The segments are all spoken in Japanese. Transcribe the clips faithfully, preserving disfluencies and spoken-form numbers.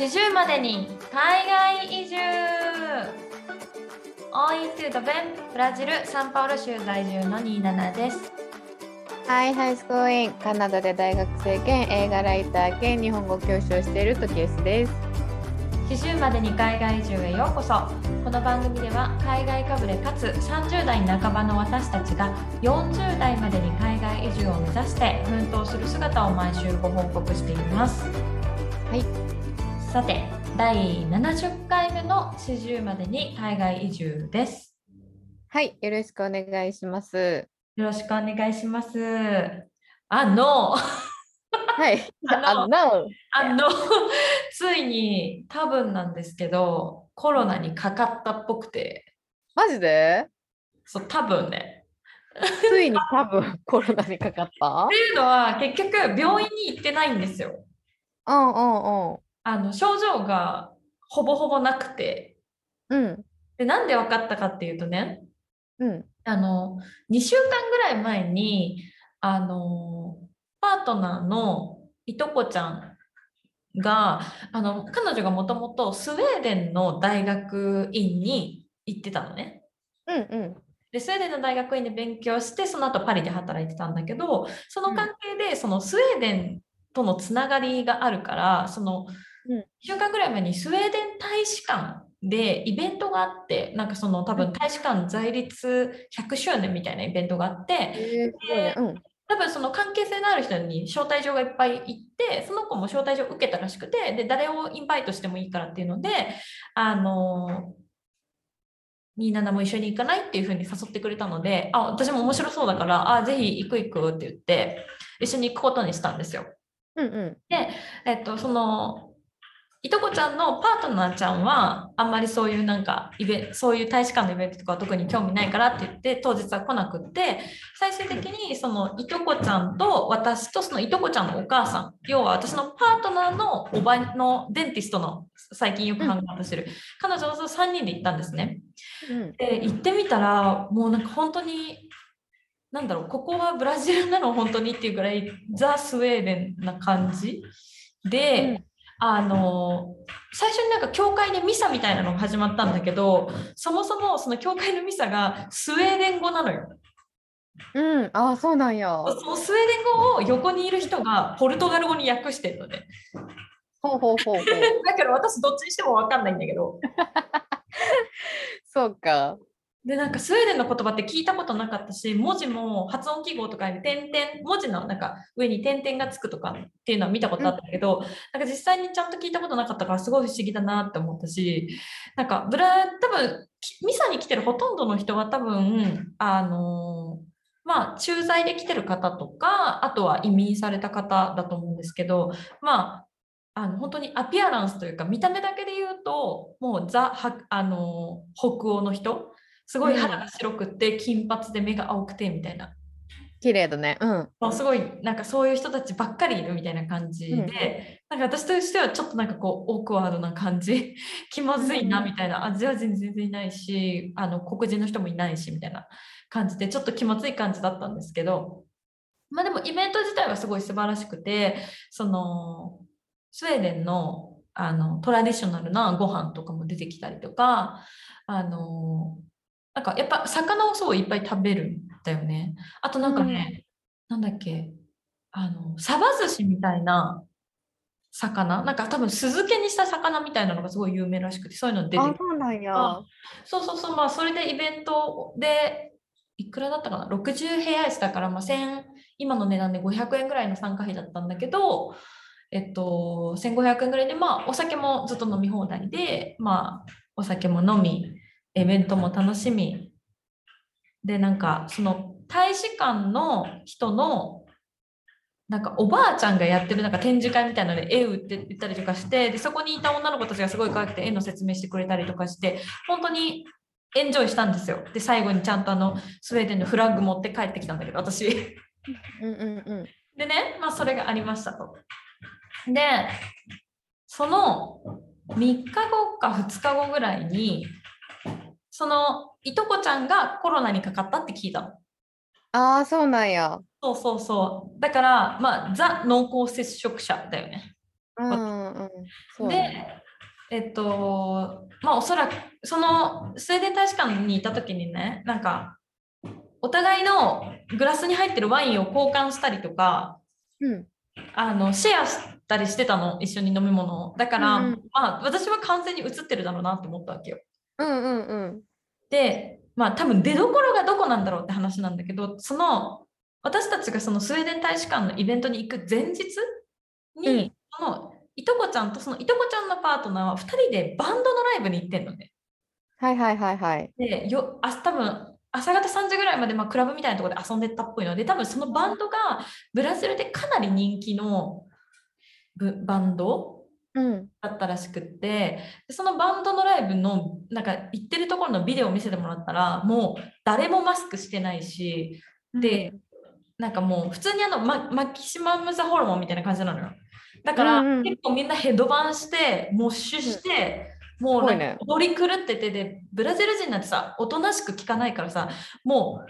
四十までに海外移住 Owing to the Ben ブラジル・サンパウロ州在住のにじゅうななです。はい、ハイスクールインカナダで大学生兼映画ライター兼日本語教師をしているトケスです。四十までに海外移住へようこそ。この番組では海外かぶれかつさんじゅう代半ばの私たちがよんじゅう代までに海外移住を目指して奮闘する姿を毎週ご報告しています。はい、さて第ななじゅっ回目の四十までに海外移住です。はい、よろしくお願いします。よろしくお願いします。あのはい、あの、あのついに多分なんですけどコロナにかかったっぽくて。マジで？そう、多分ね。ついに多分コロナにかかったっていうのは結局病院に行ってないんですよ。うんうんうん。あの症状がほぼほぼなくて、うん、でなんで分かったかっていうとね、うん、あのにしゅうかんぐらい前にあのパートナーのいとこちゃんがあの彼女がもともとスウェーデンの大学院に行ってたのね、うんうん、でスウェーデンの大学院で勉強してその後パリで働いてたんだけどその関係でそのスウェーデンとのつながりがあるからそのいっしゅうかんぐらい前にスウェーデン大使館でイベントがあってなんかその多分大使館在立ひゃくしゅうねんみたいなイベントがあって、えーうん多分その関係性のある人に招待状がいっぱい行ってその子も招待状を受けたらしくてで誰をインバイトしてもいいからっていうのであのにじゅうななも一緒に行かないっていう風に誘ってくれたのであ私も面白そうだからあぜひ行く行くって言って一緒に行くことにしたんですよ、うんうん、で、えっと、そのいとこちゃんのパートナーちゃんはあんまりそういうなんかイベそういう大使館のイベントとかは特に興味ないからって言って当日は来なくって最終的にそのいとこちゃんと私とそのいとこちゃんのお母さん要は私のパートナーのおばのデンティストの最近よく反応してる、うん、彼女とさんにんで行ったんですね、うん、で行ってみたらもうなんか本当になんだろうここはブラジルなの本当にっていうぐらいザ・スウェーデンな感じで、うんあの最初になんか教会でミサみたいなのが始まったんだけどそもそもその教会のミサがスウェーデン語なのよ。うん、ああそうなんや。そのスウェーデン語を横にいる人がポルトガル語に訳してるのね。ほうほうほうほうだから私どっちにしても分かんないんだけどそうか。でなんかスウェーデンの言葉って聞いたことなかったし文字も発音記号とかに点々文字のなんか上に点々がつくとかっていうのは見たことあったけど、うん、なんか実際にちゃんと聞いたことなかったからすごい不思議だなって思ったしなんかブラ多分ミサに来てるほとんどの人は多分あのまあ駐在で来てる方とかあとは移民された方だと思うんですけどまああの本当にアピアランスというか見た目だけで言うともうザあの北欧の人すごい肌が白くって金髪で目が青くてみたいな綺麗だね、うん、すごいなんかそういう人たちばっかりいるみたいな感じで、うん、なんか私としてはちょっとなんかこうオークワードな感じ気まずいなみたいな味は全然いないしあの黒人の人もいないしみたいな感じでちょっと気まずい感じだったんですけどまあでもイベント自体はすごい素晴らしくてそのスウェーデンの、あのトラディショナルなご飯とかも出てきたりとかあのなんかやっぱ魚をそういっぱい食べるんだよね。あとなんかね、うん、なんだっけあのサバ寿司みたいな魚なんか多分酢漬けにした魚みたいなのがすごい有名らしくてそういうの出てくる。あ、そうなんや。そうそうそうまあそれでイベントでいくらだったかなろくじゅうヘアイスだから、まあ、せん今の値段でごひゃくえんぐらいの参加費だったんだけどえっとせんごひゃくえんぐらいでまあお酒もずっと飲み放題でまあお酒も飲みイベントも楽しみでなんかその大使館の人のなんかおばあちゃんがやってるなんか展示会みたいなので絵を売っていったりとかしてでそこにいた女の子たちがすごい可愛くて絵の説明してくれたりとかして本当にエンジョイしたんですよ。で最後にちゃんとあのスウェーデンのフラッグ持って帰ってきたんだけど私うんうん、うん、でね、まあ、それがありましたと。でそのみっかごかふつかごぐらいにそのいとこちゃんがコロナにかかったって聞いたの。ああそうなんや。そうそうそうだからまあザ濃厚接触者だよね。うん、で、えっと、まあおそらくそのスウェーデン大使館にいた時にね、なんかお互いのグラスに入ってるワインを交換したりとか、うん、あのシェアしたりしてたの、一緒に飲み物を。だから、うんうん、まあ、私は完全に映ってるだろうなと思ったわけよ。うんうんうん、で、まあ多分出どころがどこなんだろうって話なんだけど、その私たちがそのスウェーデン大使館のイベントに行く前日に、うん、そのいとこちゃんとそのいとこちゃんのパートナーはふたりでバンドのライブに行ってんのね。はいはいはいはい。で、よ、あ、多分朝方さんじぐらいまで、まあ、クラブみたいなところで遊んでったっぽいので、多分そのバンドがブラジルでかなり人気のバンドだったらしくって、うん、そのバンドのライブのなんか行ってるところのビデオを見せてもらったら、もう誰もマスクしてないし、で、うん、なんかもう普通にあの マ, マキシマムザホルモンみたいな感じなのよ。だから、うんうん、結構みんなヘドバンしてモッシュして、うん、もうなんか踊り狂ってて、でブラジル人なんてさおとなしく聞かないからさ、も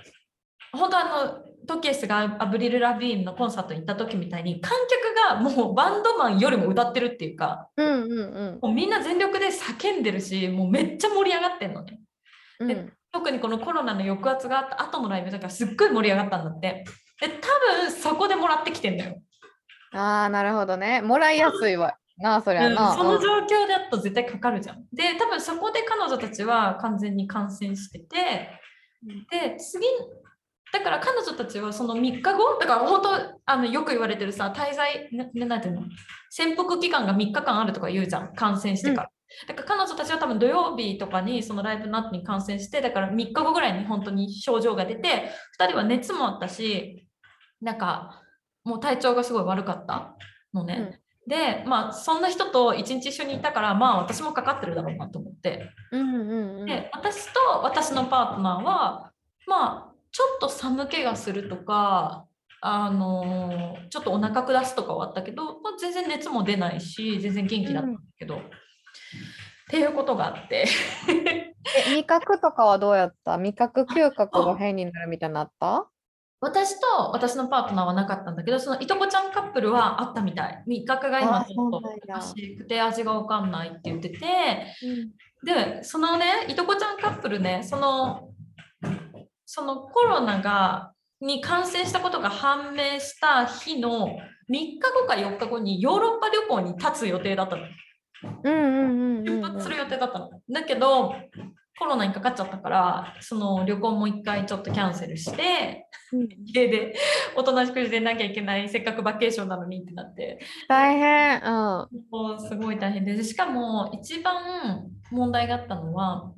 う本当あのトケスがアブリル・ラビーンのコンサートに行った時みたいに観客がもうバンドマンよりも歌ってるっていうか、うんうんうん、もうみんな全力で叫んでるし、もうめっちゃ盛り上がってんのね、うん、で特にこのコロナの抑圧があった後のライブだからすっごい盛り上がったんだって。で多分そこでもらってきてんだよ。ああ、なるほどね。もらいやすいわなあ、そりゃな、うん、その状況だと絶対かかるじゃん。で多分そこで彼女たちは完全に感染してて、で次だから彼女たちはそのみっかごだから本当あのよく言われてるさ、滞在なんていうの、潜伏期間がみっかかんあるとか言うじゃん、感染してから、うん、だから彼女たちは多分土曜日とかにそのライブの後に感染して、だからみっかごぐらいに本当に症状が出て、ふたりは熱もあったし、なんかもう体調がすごい悪かったのね、うん、でまあそんな人と一日一緒にいたから、まあ私もかかってるだろうなと思って、うんうんうん、で私と私のパートナーはまあちょっと寒気がするとか、あのー、ちょっとお腹下すとかはあったけど、まあ、全然熱も出ないし全然元気だったんだけど、うん、っていうことがあってえ、味覚とかはどうやった？味覚嗅覚が変になるみたいになった？私と私のパートナーはなかったんだけど、そのいとこちゃんカップルはあったみたい。味覚が今ちょっと難しくて味が分かんないって言ってて、うん、でそのねいとこちゃんカップルね、そのそのコロナがに感染したことが判明した日のみっかごかよっかごにヨーロッパ旅行に立つ予定だったの。出発する予定だったのだけどコロナにかかっちゃったから、その旅行も一回ちょっとキャンセルして、うん、家でおとなしくしてなきゃいけない、せっかくバケーションなのにってなって大変、うん、すごい大変で、しかも一番問題があったのは、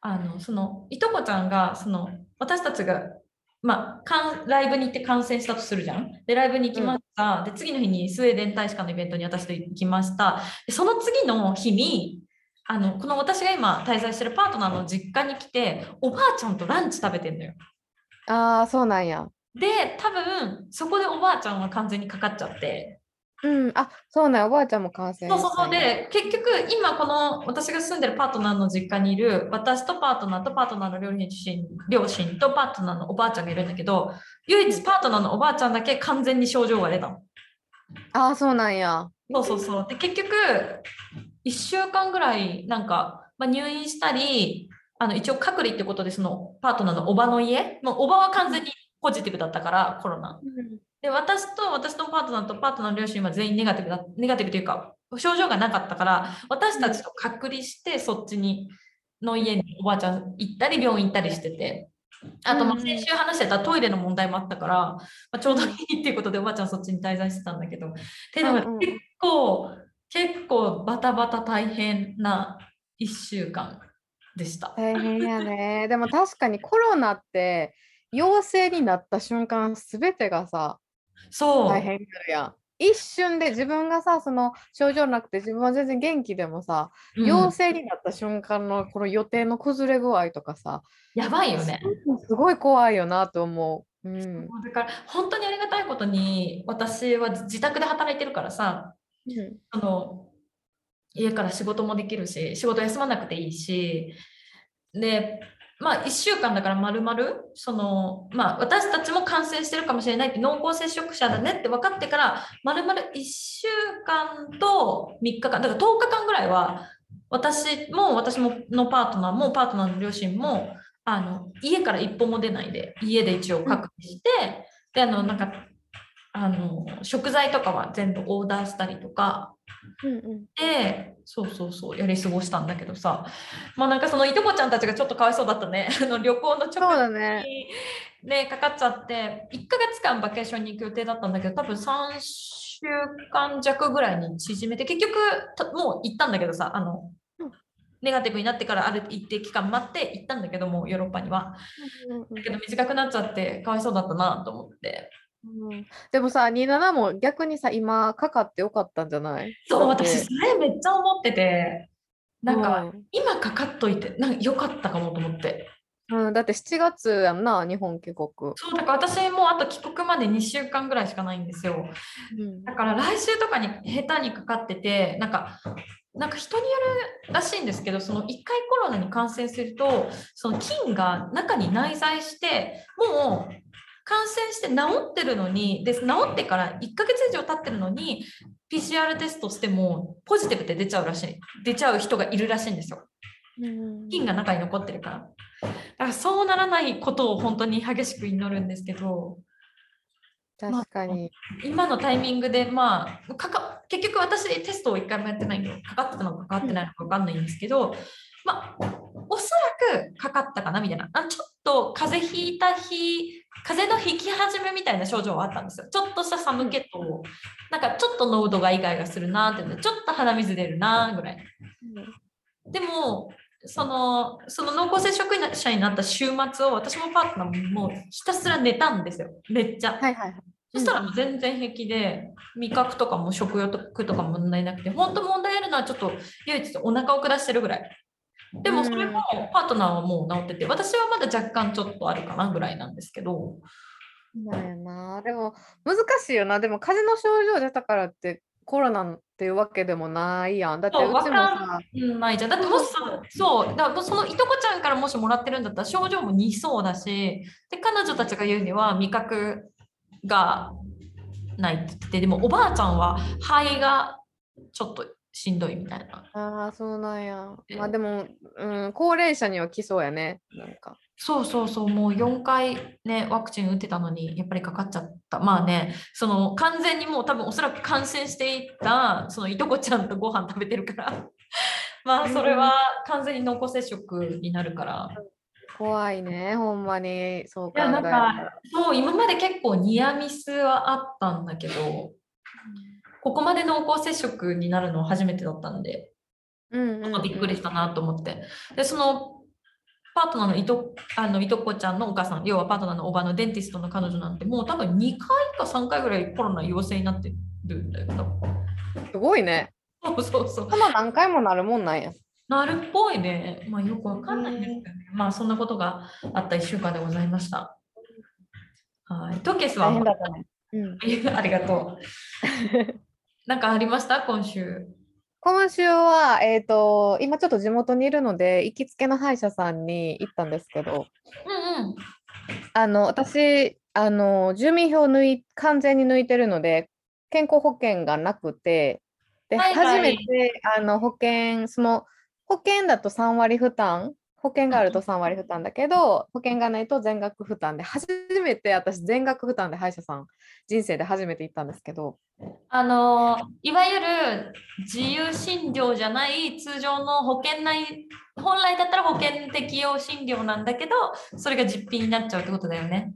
あのそのいとこちゃんがその私たちが、まあ、かんライブに行って感染したとするじゃん。でライブに行きました、うん、で次の日にスウェーデン大使館のイベントに私と行きました。でその次の日にあのこの私が今滞在してるパートナーの実家に来ておばあちゃんとランチ食べてんのよ。ああ、そうなんや。で多分そこでおばあちゃんは完全にかかっちゃって、うん、あ、そうなんや、おばあちゃんも感染した。そうそうそう。で結局今この私が住んでるパートナーの実家にいる私とパートナーとパートナーの両親、両親とパートナーのおばあちゃんがいるんだけど、唯一パートナーのおばあちゃんだけ完全に症状が出た。ああ、そうなんや。そうそうそう。で結局いっしゅうかんぐらいなんか、まあ、入院したり、あの一応隔離ってことでそのパートナーのおばの家、まあ、おばは完全にポジティブだったからコロナ、うん、で私と私のパートナーとパートナーの両親は全員ネガティブだ、ネガティブというか症状がなかったから、私たちと隔離してそっちにの家におばあちゃん行ったり病院行ったりしてて、あとまあ先週話してたトイレの問題もあったから、まあ、ちょうどいいっていうことでおばあちゃんそっちに滞在してたんだけど、うん、っていうのが結構結構バタバタ大変ないっしゅうかんでした。大変やね。でも確かにコロナって陽性になった瞬間すべてがさ、そう大変になるやん。一瞬で自分がさその症状なくて自分は全然元気でもさ、うん、陽性になった瞬間のこの予定の崩れ具合とかさ、やばいよね。すごい怖いよなと思う。うん、だから本当にありがたいことに私は自宅で働いてるからさ。うん、あの家から仕事もできるし、仕事休まなくていいしで、まあ、いっしゅうかんだから丸々その、まあ、私たちも感染してるかもしれないって、濃厚接触者だねって分かってから丸々1週いちにちかんとみっかかん、だからとおかかんぐらいは私も私ものパートナーもパートナーの両親もあの家から一歩も出ないで家で一応確認して、うん、であのなんかあの食材とかは全部オーダーしたりとか、うんうん、でそうそうそうやり過ごしたんだけどさ、まあなんかそのいとこちゃんたちがちょっとかわいそうだったねあの旅行の直後に、ねね、かかっちゃっていっかげつかんバケーションに行く予定だったんだけど多分さんしゅうかんじゃくぐらいに縮めて結局もう行ったんだけどさあの、うん、ネガティブになってからある一定期間待って行ったんだけどもヨーロッパには、うんうん、だけど短くなっちゃってかわいそうだったなと思って。うん、でもさにじゅうななも逆にさ今かかってよかったんじゃない？そう私それめっちゃ思っててなんか、うん、今かかっといてなんかよかったかもと思って、うん、だってしちがつやんな日本帰国そうだから私もうあと帰国までにしゅうかんぐらいしかないんですよ、うん、だから来週とかに下手にかかっててなんかなんか人によるらしいんですけどその一回コロナに感染するとその菌が中に内在してもう感染して治ってるのにで治ってからいっかげついじょう経ってるのに ピーシーアール テストしてもポジティブって出ちゃうらしい出ちゃう人がいるらしいんですよ菌が中に残ってるからだからそうならないことを本当に激しく祈るんですけど確かに、まあ、今のタイミングで、まあ、かか結局私テストをいっかいもやってないのかかってたのかかかってないのか分かんないんですけど、まあ、おそらくかかったかなみたいなあちょっと風邪ひいた日風邪の引き始めみたいな症状はあったんですよちょっとした寒気と、うん、なんかちょっと喉がイガイガするなってちょっと鼻水出るなぐらい、うん、でもその、その濃厚接触者になった週末を私もパートナーももうひたすら寝たんですよめっちゃ、はいはいはい、そしたらもう全然平気で味覚とかも食欲とかも問題なくて本当問題あるのはちょっと唯一お腹を下してるぐらいでもそれもパートナーはもう治ってて私はまだ若干ちょっとあるかなぐらいなんですけどだよなでも難しいよなでも風邪の症状出たからってコロナっていうわけでもないやんだってうちもさないじゃんだってもしそうだからそのいとこちゃんからもしもらってるんだったら症状も似そうだしで彼女たちが言うには味覚がないって言っててでもおばあちゃんは肺がちょっとしんどいみたいなあーそうなんやまあでも、うん、高齢者には来そうやねなんかそうそうそうもうよんかいねワクチン打ってたのにやっぱりかかっちゃったまあねその完全にもう多分おそらく感染していったそのいとこちゃんとご飯食べてるからまあそれは完全に濃厚接触になるから、うん、怖いねほんまにそう考えたらいやなんかそう今まで結構ニアミスはあったんだけどここまで濃厚接触になるのは初めてだったんで、うんうんうん、びっくりしたなと思ってでそのパートナーのいと、あのいとこちゃんのお母さん要はパートナーのおばのデンティストの彼女なんてもう多分にかいかさんかいぐらいコロナ陽性になってるんだよすごいねそうそうそう今何回もなるもんなんやなるっぽいねまあよくわかんないんですけどねまあそんなことがあったいっしゅうかんでございましたはいトケスは大変だったね、うん、ありがとうなんかありました今週今週は、えー、と今ちょっと地元にいるので行きつけの歯医者さんに行ったんですけど、うんうん、あの私あの住民票を抜い完全に抜いてるので健康保険がなくてで、はいはい、初めてあの保険その保険だとさんわりふたん保険があるとさんわりふたんだけど保険がないと全額負担で初めて私全額負担で歯医者さん人生で初めて行ったんですけどあのいわゆる自由診療じゃない通常の保険内本来だったら保険適用診療なんだけどそれが実費になっちゃうってことだよね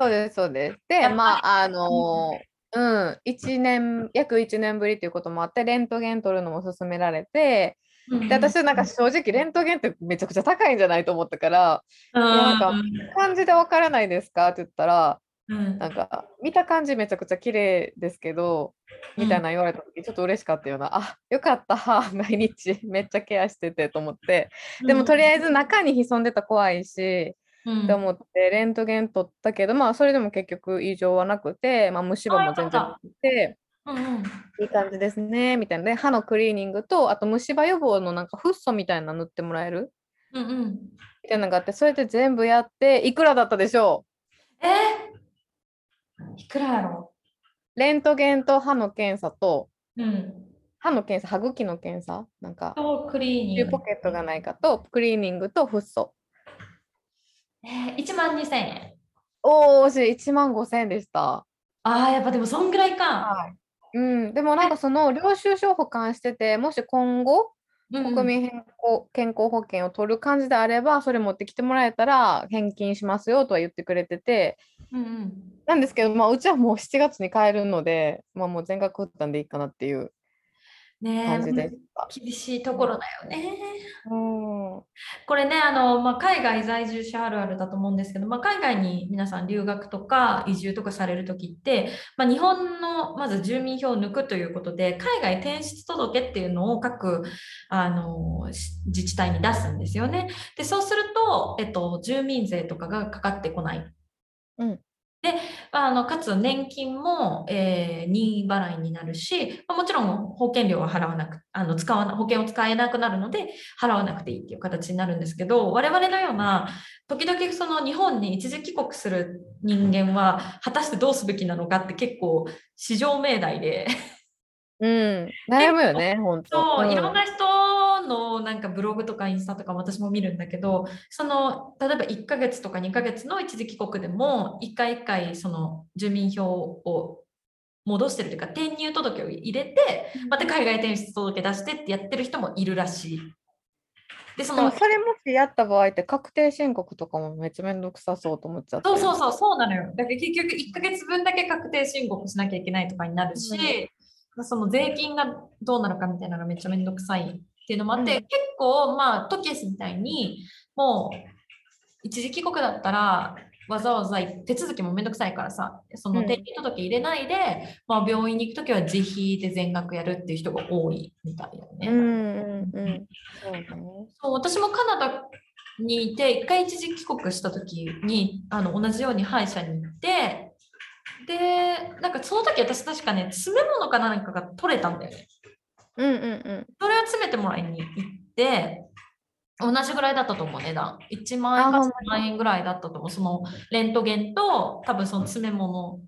そうですそうですでまああのうんいちねん約いちねんぶりということもあってレントゲン取るのも勧められてで私なんか正直レントゲンってめちゃくちゃ高いんじゃないと思ったから、うん、なんか感じでわからないですかって言ったら、うん、なんか見た感じめちゃくちゃ綺麗ですけどみたいな言われた時ちょっと嬉しかったような、うん、あよかった毎日めっちゃケアしててと思ってでもとりあえず中に潜んでた怖いし、うん、と思ってレントゲン取ったけどまあそれでも結局異常はなくて、まあ、虫歯も全然なくて。うんうん、いい感じですねみたいなで歯のクリーニングとあと虫歯予防のなんかフッ素みたいな塗ってもらえる、うんうん、みたいなのがあってそれで全部やっていくらだったでしょうえー、いくらやろレントゲンと歯の検査とうん、歯の検査、歯茎の検査なんかとクリーニング、ポケットがないかとクリーニングとフッ素、えー、いちまんにせんえん。おー、惜しい。いちまんごせんえんでした。あー、やっぱでもそんぐらいか、はい、うん、でもなんかその領収書を保管してて、もし今後国民健康、健康保険を取る感じであればそれ持ってきてもらえたら返金しますよとは言ってくれてて、うんうん、なんですけど、まあ、うちはもうしちがつに買えるので、まあ、もう全額売ったんでいいかなっていう感じで、ね、厳しいところだよね、うん、これね、あの、まあ、海外在住者あるあるだと思うんですけど、まあ、海外に皆さん留学とか移住とかされるときって、まあ、日本のまず住民票を抜くということで海外転出届っていうのを各あの自治体に出すんですよね。でそうすると、えっと、住民税とかがかかってこない、うんで、あのかつ年金も、えー、任意払いになるし、まあ、もちろん保険料は払わなくあの使わな保険を使えなくなるので払わなくていいっていう形になるんですけど、我々のような時々その日本に一時帰国する人間は果たしてどうすべきなのかって結構至上命題で、うん、悩むよね本当、うん、いろんな人のなんかブログとかインスタとか私も見るんだけど、その例えばいっかげつとかにかげつの一時帰国でもいっかいいっかいその住民票を戻してるというか転入届を入れてまた海外転出届出してってやってる人もいるらしい。でそのでもそれもしやった場合って確定申告とかもめっちゃめんどくさそうと思っちゃって、そうそうそうそうなのよ。だから結局いっかげつぶんだけ確定申告しなきゃいけないとかになるし、うん、その税金がどうなのかみたいなのめっちゃめんどくさいっていうのもあって、うん、結構まあトケスみたいにもう一時帰国だったらわざわざ手続きもめんどくさいからさ、その転入届入れないで、うんまあ、病院に行くときは自費で全額やるっていう人が多いみたいだよね。うんうんうん、そうだね。そう、私もカナダにいていっかい一時帰国したときにあの同じように歯医者に行って、でなんかその時私確かね詰め物かなんかが取れたんだよね。うんうんうん、それを詰めてもらいに行って同じぐらいだったと思う、値段いちまんえんかさんまんえんぐらいだったと思う。そのレントゲンと多分その詰め物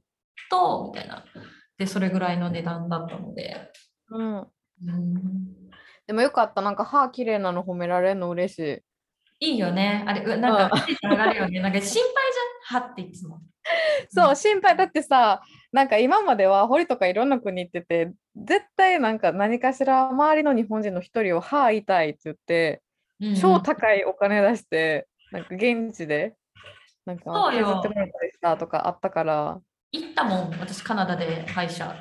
とみたいなでそれぐらいの値段だったので、うんうん、でもよかった。なんか歯綺麗なの褒められるの嬉しい。いいよね、あれなんか上がるよねなんか心配じゃん歯っていつもそう、うん、心配だってさ、なんか今までは堀とかいろんな国行ってて絶対なんか何かしら周りの日本人の一人を歯痛いって言って、うんうん、超高いお金出してなんか現地でなんか削ってもらったりしたとかあったから。行ったもん私カナダで歯医者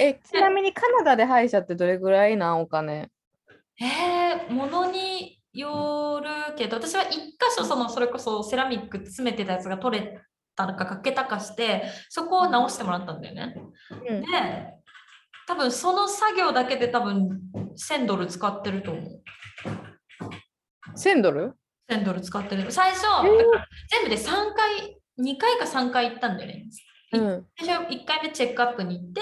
えちなみにカナダで歯医者ってどれぐらいなお金えー、ものによるけど、私は一箇所そのそれこそセラミック詰めてたやつが取れたのかかけたかしてそこを直してもらったんだよね、うん、で多分その作業だけで多分せんドル使ってると思う。せんドル ?せん ドル使ってる。最初、えー、全部でさんかいにかいかさんかい行ったんだよね、うん、最初いっかいめチェックアップに行って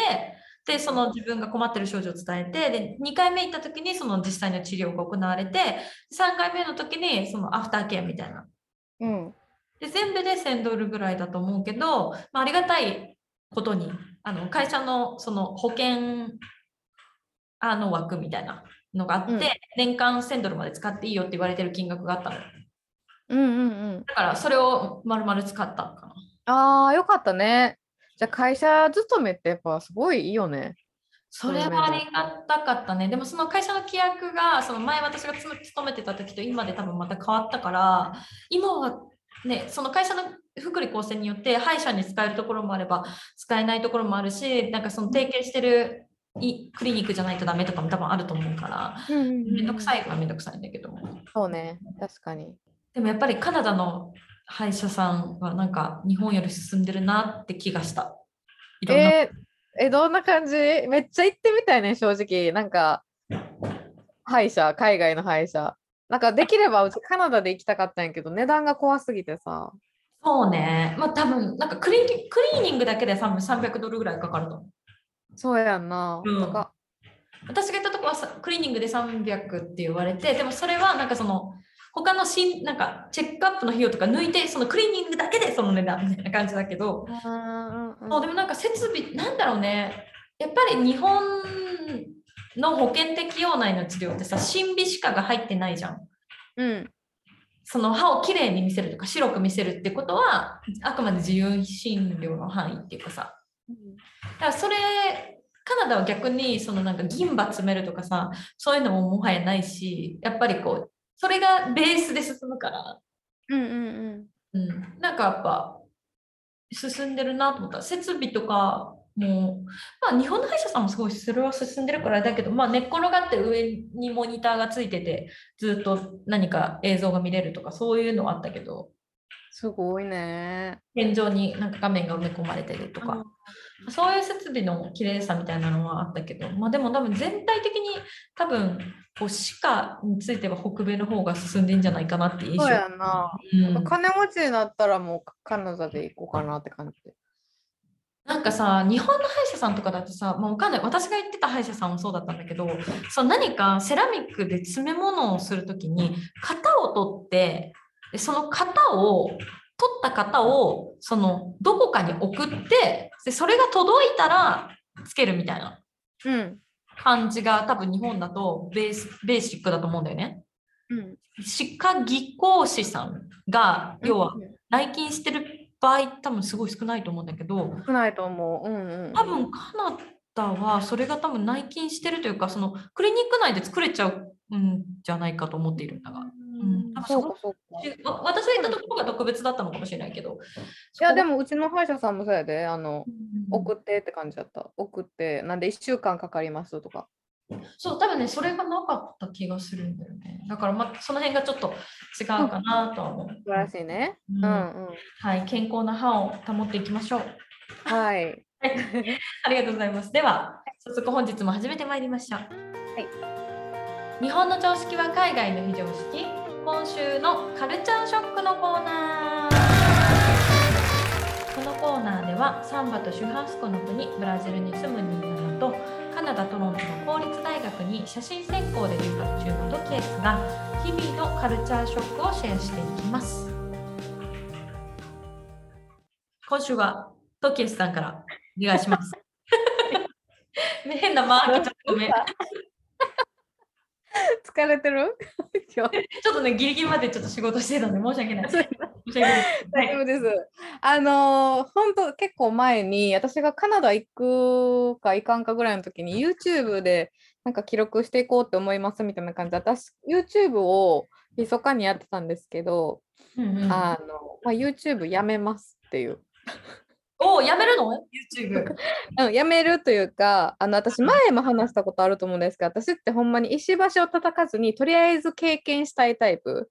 でその自分が困ってる症状を伝えてでにかいめ行った時にその実際の治療が行われてさんかいめの時にそのアフターケアみたいな、うん、で全部でせんドルぐらいだと思うけど、まあ、ありがたいことにあの会社のその保険あの枠みたいなのがあって、うん、年間せんドルまで使っていいよって言われてる金額があったの、うんうんうん、だからそれを丸々使ったのかな。あーよかったね。じゃあ会社勤めってやっぱすごいいいよね。それはありがたかったね。でもその会社の規約がその前私が勤めてた時と今で多分また変わったから今はねその会社の福利厚生によって歯医者に使えるところもあれば使えないところもあるしなんかその提携してるクリニックじゃないとダメとかも多分あると思うから、うんうんうん、めんどくさいはめんどくさいんだけども。そうね確かに。でもやっぱりカナダの歯医者さんはなんか日本より進んでるなって気がした。いろんなえー、えどんな感じ？めっちゃ行ってみたいね正直。なんか歯医者海外の歯医者なんかできればうちカナダで行きたかったんやけど値段が怖すぎてさ。そうね。まあ多分なんかクリクリーニングだけでさんびゃくドルぐらいかかると思う。そうやんな。うん、なんか私が行ったとこはクリーニングでさんびゃくって言われてでもそれはなんかその他のしんなんかチェックアップの費用とか抜いてそのクリーニングだけでその値段みたいな感じだけど、うんうんうん、でもなんか設備なんだろうねやっぱり日本の保険適用内の治療ってさ、審美歯科が入ってないじゃん。うん。その歯をきれいに見せるとか白く見せるってことはあくまで自由診療の範囲っていうかさ、うん、だからそれカナダは逆にそのなんか銀歯詰めるとかさ、そういうのももはやないし、やっぱりこうそれがベースで進むから、うんうんうんうん、なんかやっぱ進んでるなと思った。設備とかもまあ日本の歯医者さんもすごいそれは進んでるからだけど、まあ、寝っ転がって上にモニターがついててずっと何か映像が見れるとかそういうのはあったけど、すごいね、天井になんか画面が埋め込まれてるとか、うん、そういう設備の綺麗さみたいなのはあったけど、まあ、でも多分全体的に多分こう歯科については北米の方が進んでんじゃないかなって印象。そうやな、うん、金持ちになったらもうカナダで行こうかなって感じで。なんかさ、日本の歯医者さんとかだとさ、まあ、お金私が行ってた歯医者さんもそうだったんだけど、その何かセラミックで詰め物をするときに型を取って、でその型を取った型をそのどこかに送って、でそれが届いたらつけるみたいな感じが、うん、多分日本だとベースベーシックだと思うんだよね。歯科技工士さんが要は来勤してる場合多分すごい少ないと思うんだけど、少ないと思う、うんうん、多分カナダはそれが多分内勤してるというか、そのクリニック内で作れちゃうんじゃないかと思っているんだが、うん、多分そうかそうか、私が行ったところが特別だったのかもしれないけど、いやでもうちの歯医者さんもそうやで、あの、うん、送ってって感じだった。送ってなんでいっしゅうかんかかりますとか、そう多分ねそれがなかった気がするんだよね。だから、まあ、その辺がちょっと違うかなとは思う。素晴らしいね、うんうんうん、はい、健康な歯を保っていきましょう。はいありがとうございます。では早速本日も始めてまいりました。はい、日本の常識は海外の非常識、今週のカルチャーショックのコーナー。このコーナーではサンバとシュハスコの国ブラジルに住むニーナナとカナダトロントの公立大学に写真専攻で留学中のトケスが日々のカルチャーショックをシェアしていきます。今週はトケスさんからお願いします変な間開けちゃったごめん疲れてるちょっとねギリギリまでちょっと仕事してたので申し訳ない申し訳ない大丈夫です。あのー、本当結構前に私がカナダ行くか行かんかぐらいの時に YouTube でなんか記録していこうって思いますみたいな感じで、私 YouTube を密かにやってたんですけど、うんうん、あのまあ、YouTube やめますっていうおーやめるの YouTube やめるというか、あの私前も話したことあると思うんですけど、私ってほんまに石橋を叩かずにとりあえず経験したいタイプ、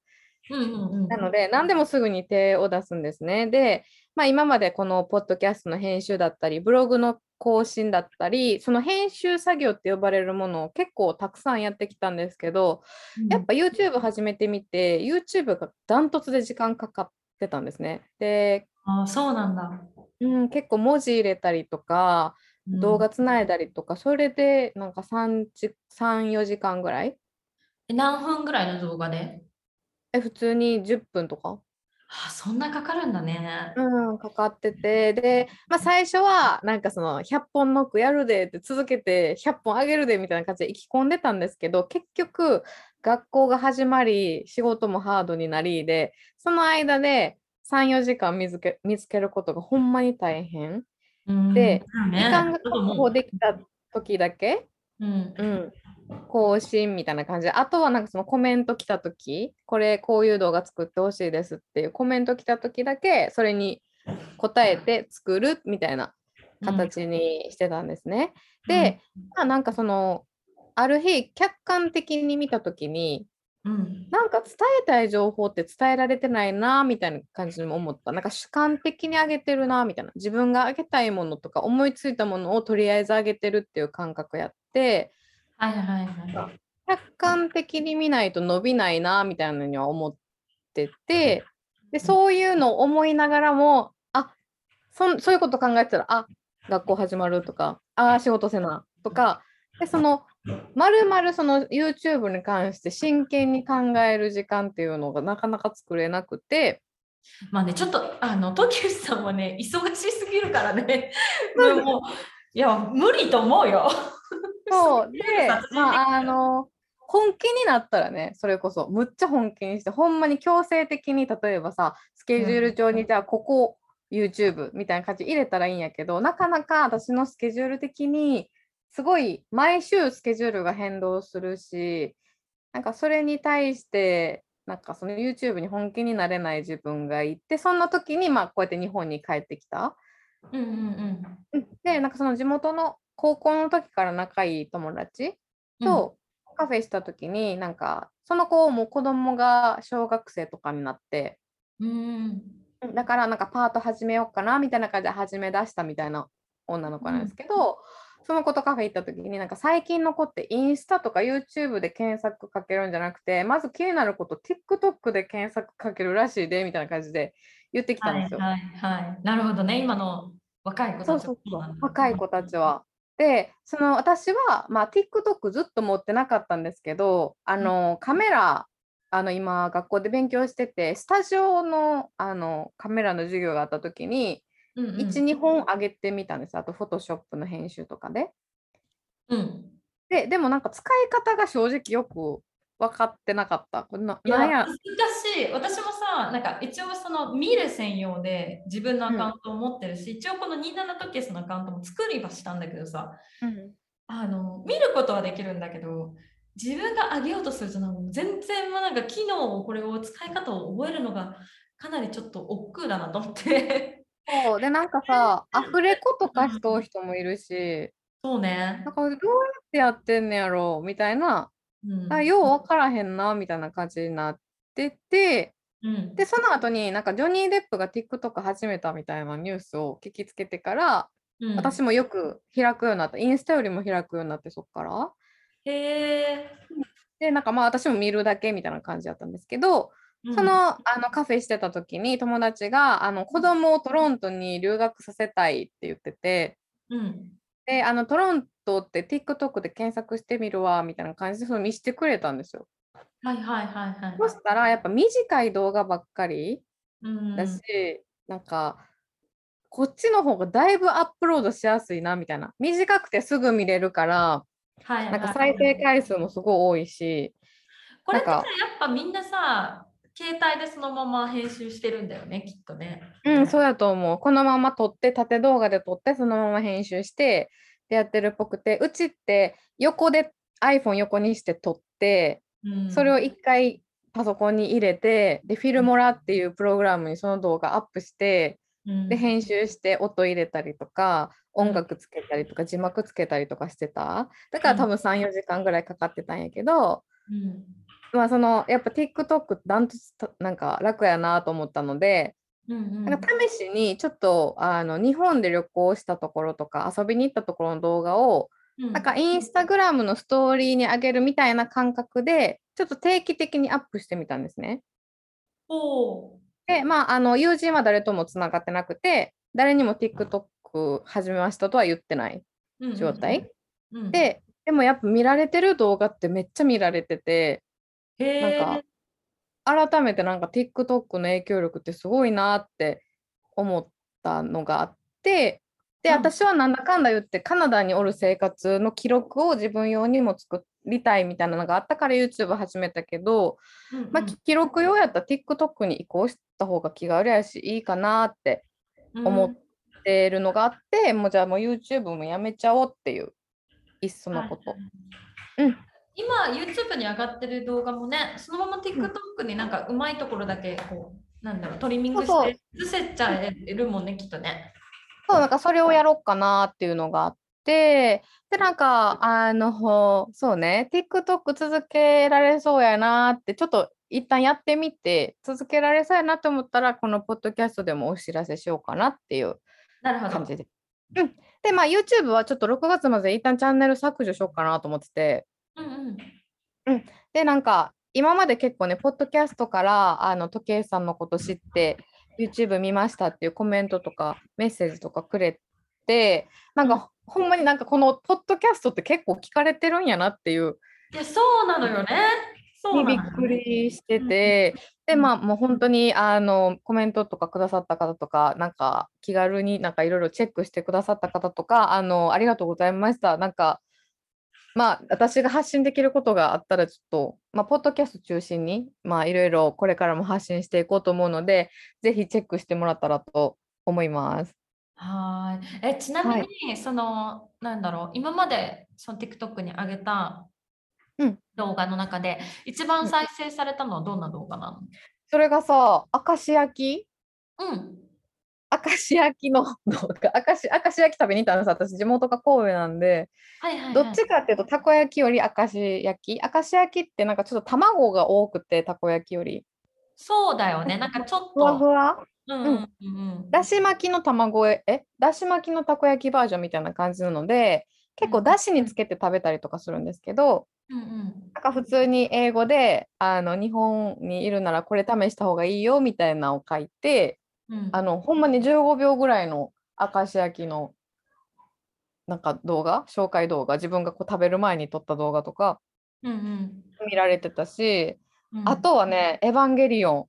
うんうんうん、なので何でもすぐに手を出すんですね。で、まあ、今までこのポッドキャストの編集だったりブログの更新だったり、その編集作業って呼ばれるものを結構たくさんやってきたんですけど、うん、やっぱ YouTube 始めてみて YouTube がダントツで時間かかってたんですね。で、ああそうなんだ、うん、結構文字入れたりとか動画つないだりとか、うん、それでなんか さん、よじかんぐらい。何分ぐらいの動画で？え普通にじゅっぷんとか。ああそんなかかるんだね。うんかかってて、で、まあ、最初はなんかそのひゃっぽんノックやるでって続けてひゃっぽんあげるでみたいな感じで意気込んでたんですけど、結局学校が始まり仕事もハードになりで、その間でさん、よじかん見つけ、見つけることがほんまに大変で、時間が確保できた時だけ、うんうん、更新みたいな感じで、あとはなんかそのコメント来た時、これこういう動画作ってほしいですっていうコメント来た時だけそれに答えて作るみたいな形にしてたんですね。うん、で、まあ、なんかそのある日客観的に見た時に、うん、なんか伝えたい情報って伝えられてないなみたいな感じにも思った。なんか主観的に上げてるなみたいな、自分が上げたいものとか思いついたものをとりあえず上げてるっていう感覚やって、はいはいはい、客観的に見ないと伸びないなみたいなのには思ってて、でそういうのを思いながらも、あ そ, そういうこと考えてたら、あ学校始まるとか、あ仕事せなとか、でそのまるまるその YouTube に関して真剣に考える時間っていうのがなかなか作れなくて、まあねちょっとあのトケスさんはね忙しすぎるからねもういや無理と思うよ。そうで、まああの本気になったらね、それこそむっちゃ本気にして、ほんまに強制的に、例えばさスケジュール帳に、うん、じゃあここ YouTube みたいな感じ入れたらいいんやけど、なかなか私のスケジュール的にすごい毎週スケジュールが変動するし、なんかそれに対してなんかその YouTube に本気になれない自分がいて、そんな時にまあこうやって日本に帰ってきた、うんうんうん、でなんかその地元の高校の時から仲いい友達とカフェした時に、うん、なんかその子も子供が小学生とかになって、うん、だからなんかパート始めようかなみたいな感じで始め出したみたいな女の子なんですけど、うん、その子とカフェ行った時になんか最近の子ってインスタとか YouTube で検索かけるんじゃなくて、まず気になること TikTok で検索かけるらしいでみたいな感じで言ってきたんですよ。はいはいはい、なるほどね。今の若い子たちはそうそうそう、若い子たちはで、その私は、まあ、TikTok ずっと持ってなかったんですけど、あのカメラ、あの今学校で勉強しててスタジオ の, あのカメラの授業があった時に、うんうん、いちにほん上げてみたんです。あとフォトショップの編集とかで、うん、で, でもなんか使い方が正直よく分かってなかった。こんな、いや、なんや難しい。私もさ、なんか一応その見る専用で自分のアカウントを持ってるし、うん、一応このにじゅうななトケスのアカウントも作りはしたんだけどさ、うん、あの見ることはできるんだけど、自分が上げようとするとなんか全然なんか機能を、これを使い方を覚えるのがかなりちょっと億劫だなと思ってそうで、なんかさアフレコとかしとう人もいるし、そうね、なんかどうやってやってんのやろうみたいな、あ、よう分からへんなみたいな感じになってて、うん、でその後になんかジョニー・デップが TikTok 始めたみたいなニュースを聞きつけてから、うん、私もよく開くようになった。インスタよりも開くようになって、そっからへで、なんかまあ私も見るだけみたいな感じだったんですけど、そ の, あのカフェしてた時に友達があの子供をトロントに留学させたいって言ってて、うん、であのトロントって TikTok で検索してみるわみたいな感じでそれ見せてくれたんですよ。はいはいはいはい。そしたらやっぱ短い動画ばっかりだし、うん、なんかこっちの方がだいぶアップロードしやすいなみたいな。短くてすぐ見れるから、はいはい、なんか再生回数もすごい多いし、これってやっぱみんなさ携帯でそのまま編集してるんだよね、きっとね。うん、そうだと思う。このまま撮って縦動画で撮ってそのまま編集してでやってるっぽくて、うちって横で iPhone 横にして撮って、うん、それを一回パソコンに入れてでフィルモラっていうプログラムにその動画アップして、うん、で編集して音入れたりとか音楽つけたりとか字幕つけたりとかしてた。だから多分 さん,よ 時間ぐらいかかってたんやけど、うん、まあそのやっぱ TikTok ダントツなんか楽やなと思ったので、うんうん、なんか試しにちょっとあの日本で旅行したところとか遊びに行ったところの動画を、うん、なんかインスタグラムのストーリーに上げるみたいな感覚でちょっと定期的にアップしてみたんですね。おー。で、まあ、あの友人は誰ともつながってなくて誰にも TikTok 始めましたとは言ってない状態、うんうんうん、で、でもやっぱ見られてる動画ってめっちゃ見られてて、へー、なんか改めてなんか TikTok の影響力ってすごいなって思ったのがあって、で私はなんだかんだ言ってカナダにおる生活の記録を自分用にも作りたいみたいなのがあったから YouTube 始めたけど、うんうん、まあ、記録用やったら TikTok に移行した方が気軽やしいいかなって思ってるのがあって、うん、もうじゃあもう YouTube もやめちゃおうっていういっそのこと、はいうん、今 YouTube に上がってる動画もね、そのまま TikTok になんかうまいところだけこうなんだろうトリミングしてずせちゃえるもんね、きっとね。そう、なんかそれをやろうかなっていうのがあって、でなんかあのそうね TikTok 続けられそうやなってちょっと一旦やってみて続けられそうやなと思ったらこのポッドキャストでもお知らせしようかなっていう感じで。なるほど、うん、でまあ YouTube はちょっとろくがつまで一旦チャンネル削除しようかなと思ってて。うんうんうん、でなんか今まで結構ねポッドキャストからあのトケスさんのこと知って YouTube 見ましたっていうコメントとかメッセージとかくれて、なんかほんまになんかこのポッドキャストって結構聞かれてるんやなっていう。いやそうなのよね。にびっくりしてて、でまあもう本当にあのコメントとかくださった方とか、なんか気軽になんかいろいろチェックしてくださった方とか、あのありがとうございました。なんかまあ私が発信できることがあったらちょっと、まあ、ポッドキャスト中心にまあいろいろこれからも発信していこうと思うので、ぜひチェックしてもらったらと思います。はい。えちなみに、はい、そのなんだろう、今までその TikTok に上げた動画の中で、うん、一番再生されたのはどんな動画なの？それがさ、明石焼き、うん、明石焼きの動画。明石、明石焼き食べに行ったんです。私地元が神戸なんで、はいはいはい、どっちかっていうとたこ焼きより明石焼き。明石焼きってなんかちょっと卵が多くて、たこ焼きより。そうだよね、なんかちょっとふわふわ、うんうんうん、だし巻きの卵えだし巻きのたこ焼きバージョンみたいな感じなので、結構だしにつけて食べたりとかするんですけど、うんうん、なんか普通に英語であの日本にいるならこれ試した方がいいよみたいなのを書いて、うん、あのほんまにじゅうごびょうぐらいの明石焼きのなんか動画紹介動画、自分がこう食べる前に撮った動画とか、うんうん、見られてたし、うん、あとはね、エヴァンゲリオン、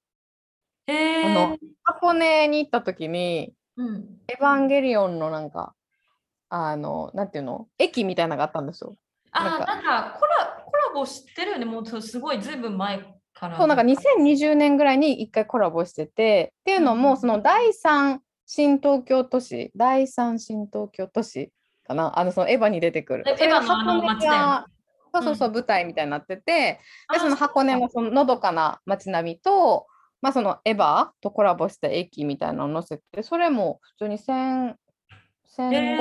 えー、あの箱根に行った時に、うん、エヴァンゲリオンのなんかあのなんていうの駅みたいなのがあったんですよ。あなんかなんかコラコラボしてるよね、もうすごいずいぶん前から、ね、そうなんかにせんにじゅうねんぐらいにいっかいコラボしてて、っていうのも、うん、そのだいさん新東京都市だいさん新東京都市かな、あのそのエヴァに出てくるエヴァのあの街だよね。そうそうそう、うん、舞台みたいになってて、でその箱根のそののどかな街並みと、まあ、そのエヴァとコラボした駅みたいなのを載せて、それも普通にせんご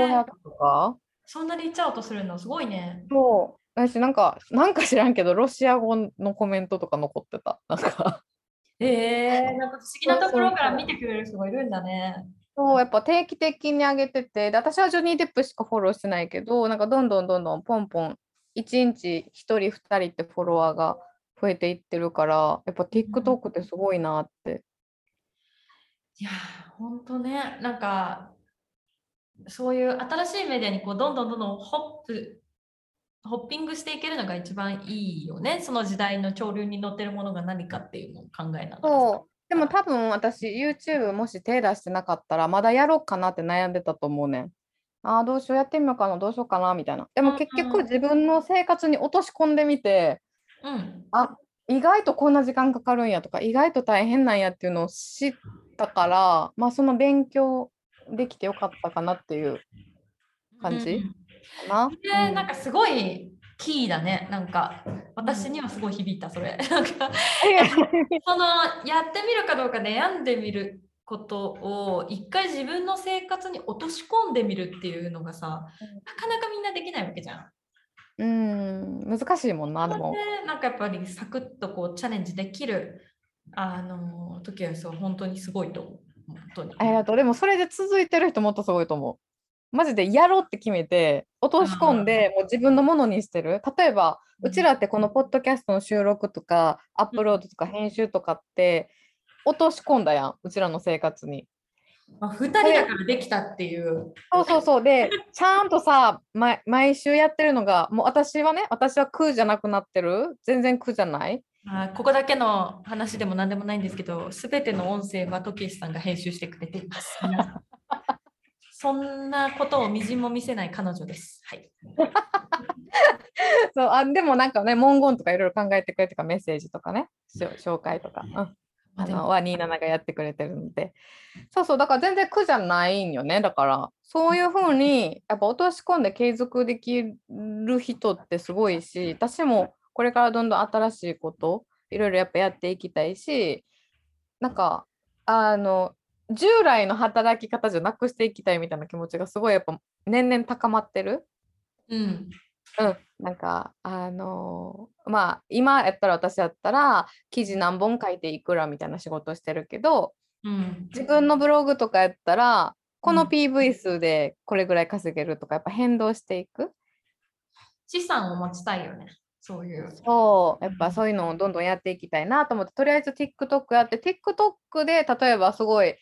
ひゃくとか、えー、そんなに言っちゃうとするのすごいね。そう私なんかなんか知らんけどロシア語のコメントとか残ってた。なんかえー、なんか不思議なところから見てくれる人がいるんだね。そうやっぱ定期的に上げてて、で私はジョニー・デップしかフォローしてないけど、なんかどんどんどんどんポンポンいちにちひとりふたりってフォロワーが増えていってるから、やっぱ TikTok ってすごいなって、うん、いやほんとね、なんかそういう新しいメディアにこうどんどんどんどんホップホッピングしていけるのが一番いいよね。その時代の潮流に乗ってるものが何かっていうのを考えながら。そうでも多分私 YouTube もし手出してなかったらまだやろうかなって悩んでたと思うねん。あどうしようやってみようかなどうしようかなみたいな。でも結局自分の生活に落とし込んでみて、うん、あ意外とこんな時間かかるんやとか、意外と大変なんやっていうのを知ったから、まあ、その勉強できてよかったかなっていう感じかな、うんうんえー、なんかすごいキーだね。なんか私にはすごい響いたそれなんかそのやってみるかどうか悩んでみることを一回自分の生活に落とし込んでみるっていうのがさ、なかなかみんなできないわけじゃん。うーん難しいもんな。でもなんかやっぱりサクッとこうチャレンジできるあの時はそう本当にすごいと思う。本当にありがとう。でもそれで続いてる人もっとすごいと思う。マジでやろうって決めて落とし込んでもう自分のものにしてる。例えばうちらってこのポッドキャストの収録とかアップロードとか編集とかって、うん落とし込んだやんうちらの生活に、まあ、ふたりだからできたっていう。そうそうそうでちゃんとさ、ま、毎週やってるのがもう私はね私は苦じゃなくなってる。全然苦じゃない。あここだけの話でも何でもないんですけど、すべての音声はトケスさんが編集してくれていますそんなことをみじんも見せない彼女です、はい、そうあでもなんかね文言とかいろいろ考えてくれてかメッセージとかね紹介とか、うんあのはにじゅうなながやってくれてるので、そうそうだから全然苦じゃないんよね。だからそういう風にやっぱ落とし込んで継続できる人ってすごいし、私もこれからどんどん新しいこといろいろやっぱやっていきたいし、なんかあの従来の働き方じゃなくしていきたいみたいな気持ちがすごいやっぱ年々高まってる。うんうん、なんかあのー、まあ今やったら私やったら記事何本書いていくらみたいな仕事してるけど、うん、自分のブログとかやったらこの ピーブイ 数でこれぐらい稼げるとかやっぱ変動していく。資産を持ちたいよね。そういうそうやっぱそういうのをどんどんやっていきたいなと思って、とりあえず TikTok やって TikTok で例えばすごい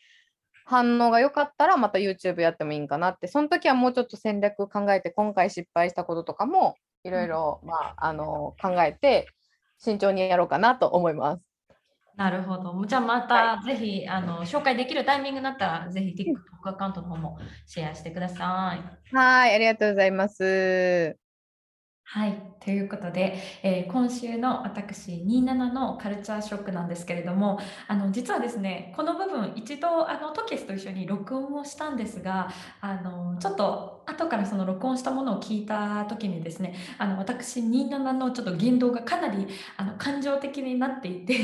反応が良かったらまた YouTube やってもいいんかなって、その時はもうちょっと戦略考えて今回失敗したこととかもいろいろまああの考えて慎重にやろうかなと思います。なるほど。じゃあまたぜひ、はい、あの紹介できるタイミングになったらぜひ TikTok アカウントの方もシェアしてください。はい、ありがとうございます。はい、ということで、えー、今週の私にじゅうななのカルチャーショックなんですけれども、あの実はですね、この部分一度あのトケスと一緒に録音をしたんですが、あのちょっと後からその録音したものを聞いた時にですね、あの私にじゅうななのちょっと言動がかなりあの感情的になっていて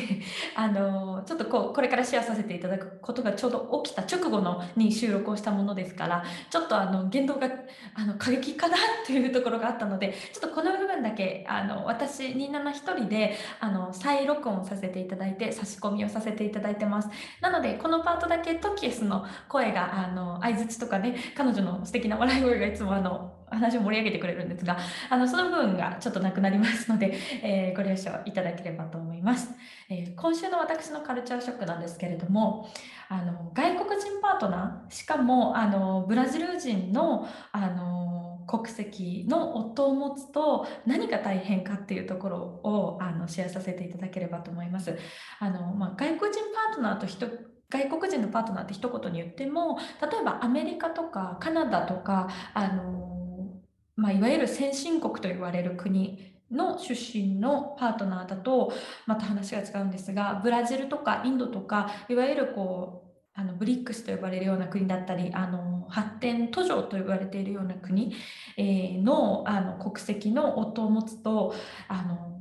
あのちょっとこうこれからシェアさせていただくことがちょうど起きた直後のに収録をしたものですから、ちょっとあの言動があの過激かなというところがあったので、ちょっとこの部分だけあの私にじゅうなな一人であの再録音させていただいて差し込みをさせていただいてます。なのでこのパートだけトケスの声があの相槌とかね、彼女の素敵な笑い声がいつもあの話を盛り上げてくれるんですが、あのその部分がちょっとなくなりますので、えー、ご了承いただければと思います。えー、今週の私のカルチャーショックなんですけれども、あの外国人パートナー、しかもあのブラジル人のあの国籍の夫を持つと何が大変かっていうところをあのシェアさせていただければと思います。あの、まあ、外国人パートナーと人外国人のパートナーって一言に言っても、例えばアメリカとかカナダとかあの、まあ、いわゆる先進国と言われる国の出身のパートナーだとまた話が違うんですが、ブラジルとかインドとかいわゆるこうあのブリックスと呼ばれるような国だったり、あの発展途上と呼ばれているような国、えー、の, あの国籍の夫を持つとあの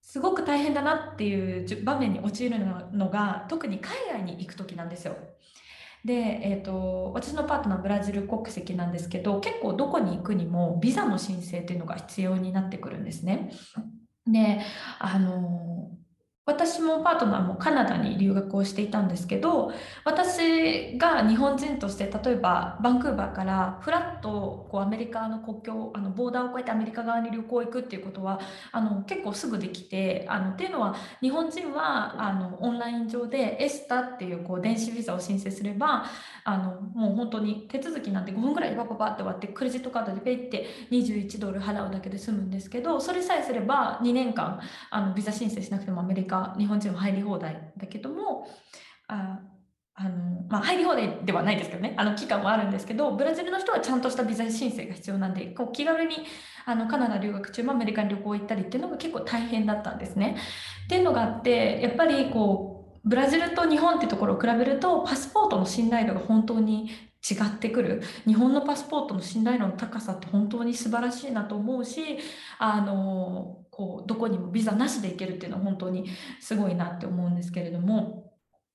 すごく大変だなっていう場面に陥るのが特に海外に行く時なんですよ。で、えー、と私のパートナーブラジル国籍なんですけど、結構どこに行くにもビザの申請っていうのが必要になってくるんですね。で、あの私もパートナーもカナダに留学をしていたんですけど、私が日本人として例えばバンクーバーからフラッとこうアメリカの国境あのボーダーを越えてアメリカ側に旅行行くっていうことはあの結構すぐできて、あのっていうのは日本人はあのオンライン上でエスタっていうこう電子ビザを申請すればあのもう本当に手続きなんてごふんぐらいバババって割ってクレジットカードでペイってにじゅういちドル払うだけで済むんですけど、それさえすればにねんかんあのビザ申請しなくてもアメリカ日本人は入り放題だけども、ああの、まあ、入り放題ではないですけどね、あの期間はあるんですけど、ブラジルの人はちゃんとしたビザ申請が必要なんで、こう気軽にあのカナダ留学中もアメリカに旅行行ったりっていうのが結構大変だったんですね。っていうのがあって、やっぱりこうブラジルと日本ってところを比べるとパスポートの信頼度が本当に違ってくる。日本のパスポートの信頼度の高さって本当に素晴らしいなと思うし、あのこうどこにもビザなしで行けるっていうのは本当にすごいなって思うんですけれども、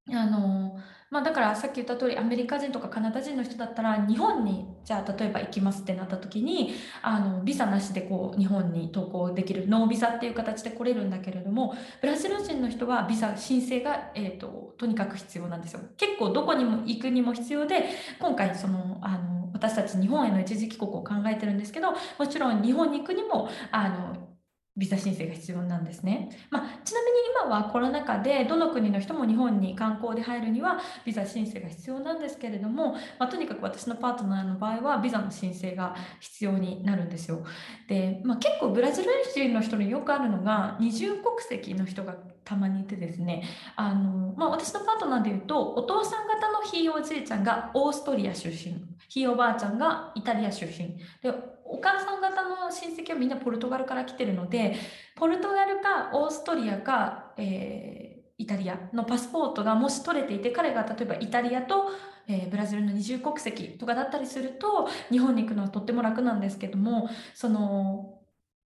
あの、まあ、だからさっき言った通りアメリカ人とかカナダ人の人だったら日本にじゃあ例えば行きますってなった時にあのビザなしでこう日本に渡航できるノービザっていう形で来れるんだけれども、ブラジル人の人はビザ申請が、えーと、とにかく必要なんですよ。結構どこにも行くにも必要で、今回その、あの私たち日本への一時帰国を考えてるんですけど、もちろん日本に行くにもあのビザ申請が必要なんですね。まあ、ちなみに今はコロナ禍でどの国の人も日本に観光で入るにはビザ申請が必要なんですけれども、まあ、とにかく私のパートナーの場合はビザの申請が必要になるんですよ。で、まあ、結構ブラジル人の人によくあるのが二重国籍の人がたまにいてですね、あの、まあ、私のパートナーでいうとお父さん方のひいおじいちゃんがオーストリア出身、ひいおばあちゃんがイタリア出身で、お母さん方の親戚はみんなポルトガルから来てるので、ポルトガルかオーストリアか、えー、イタリアのパスポートがもし取れていて、彼が例えばイタリアと、えー、ブラジルの二重国籍とかだったりすると日本に行くのはとっても楽なんですけども、その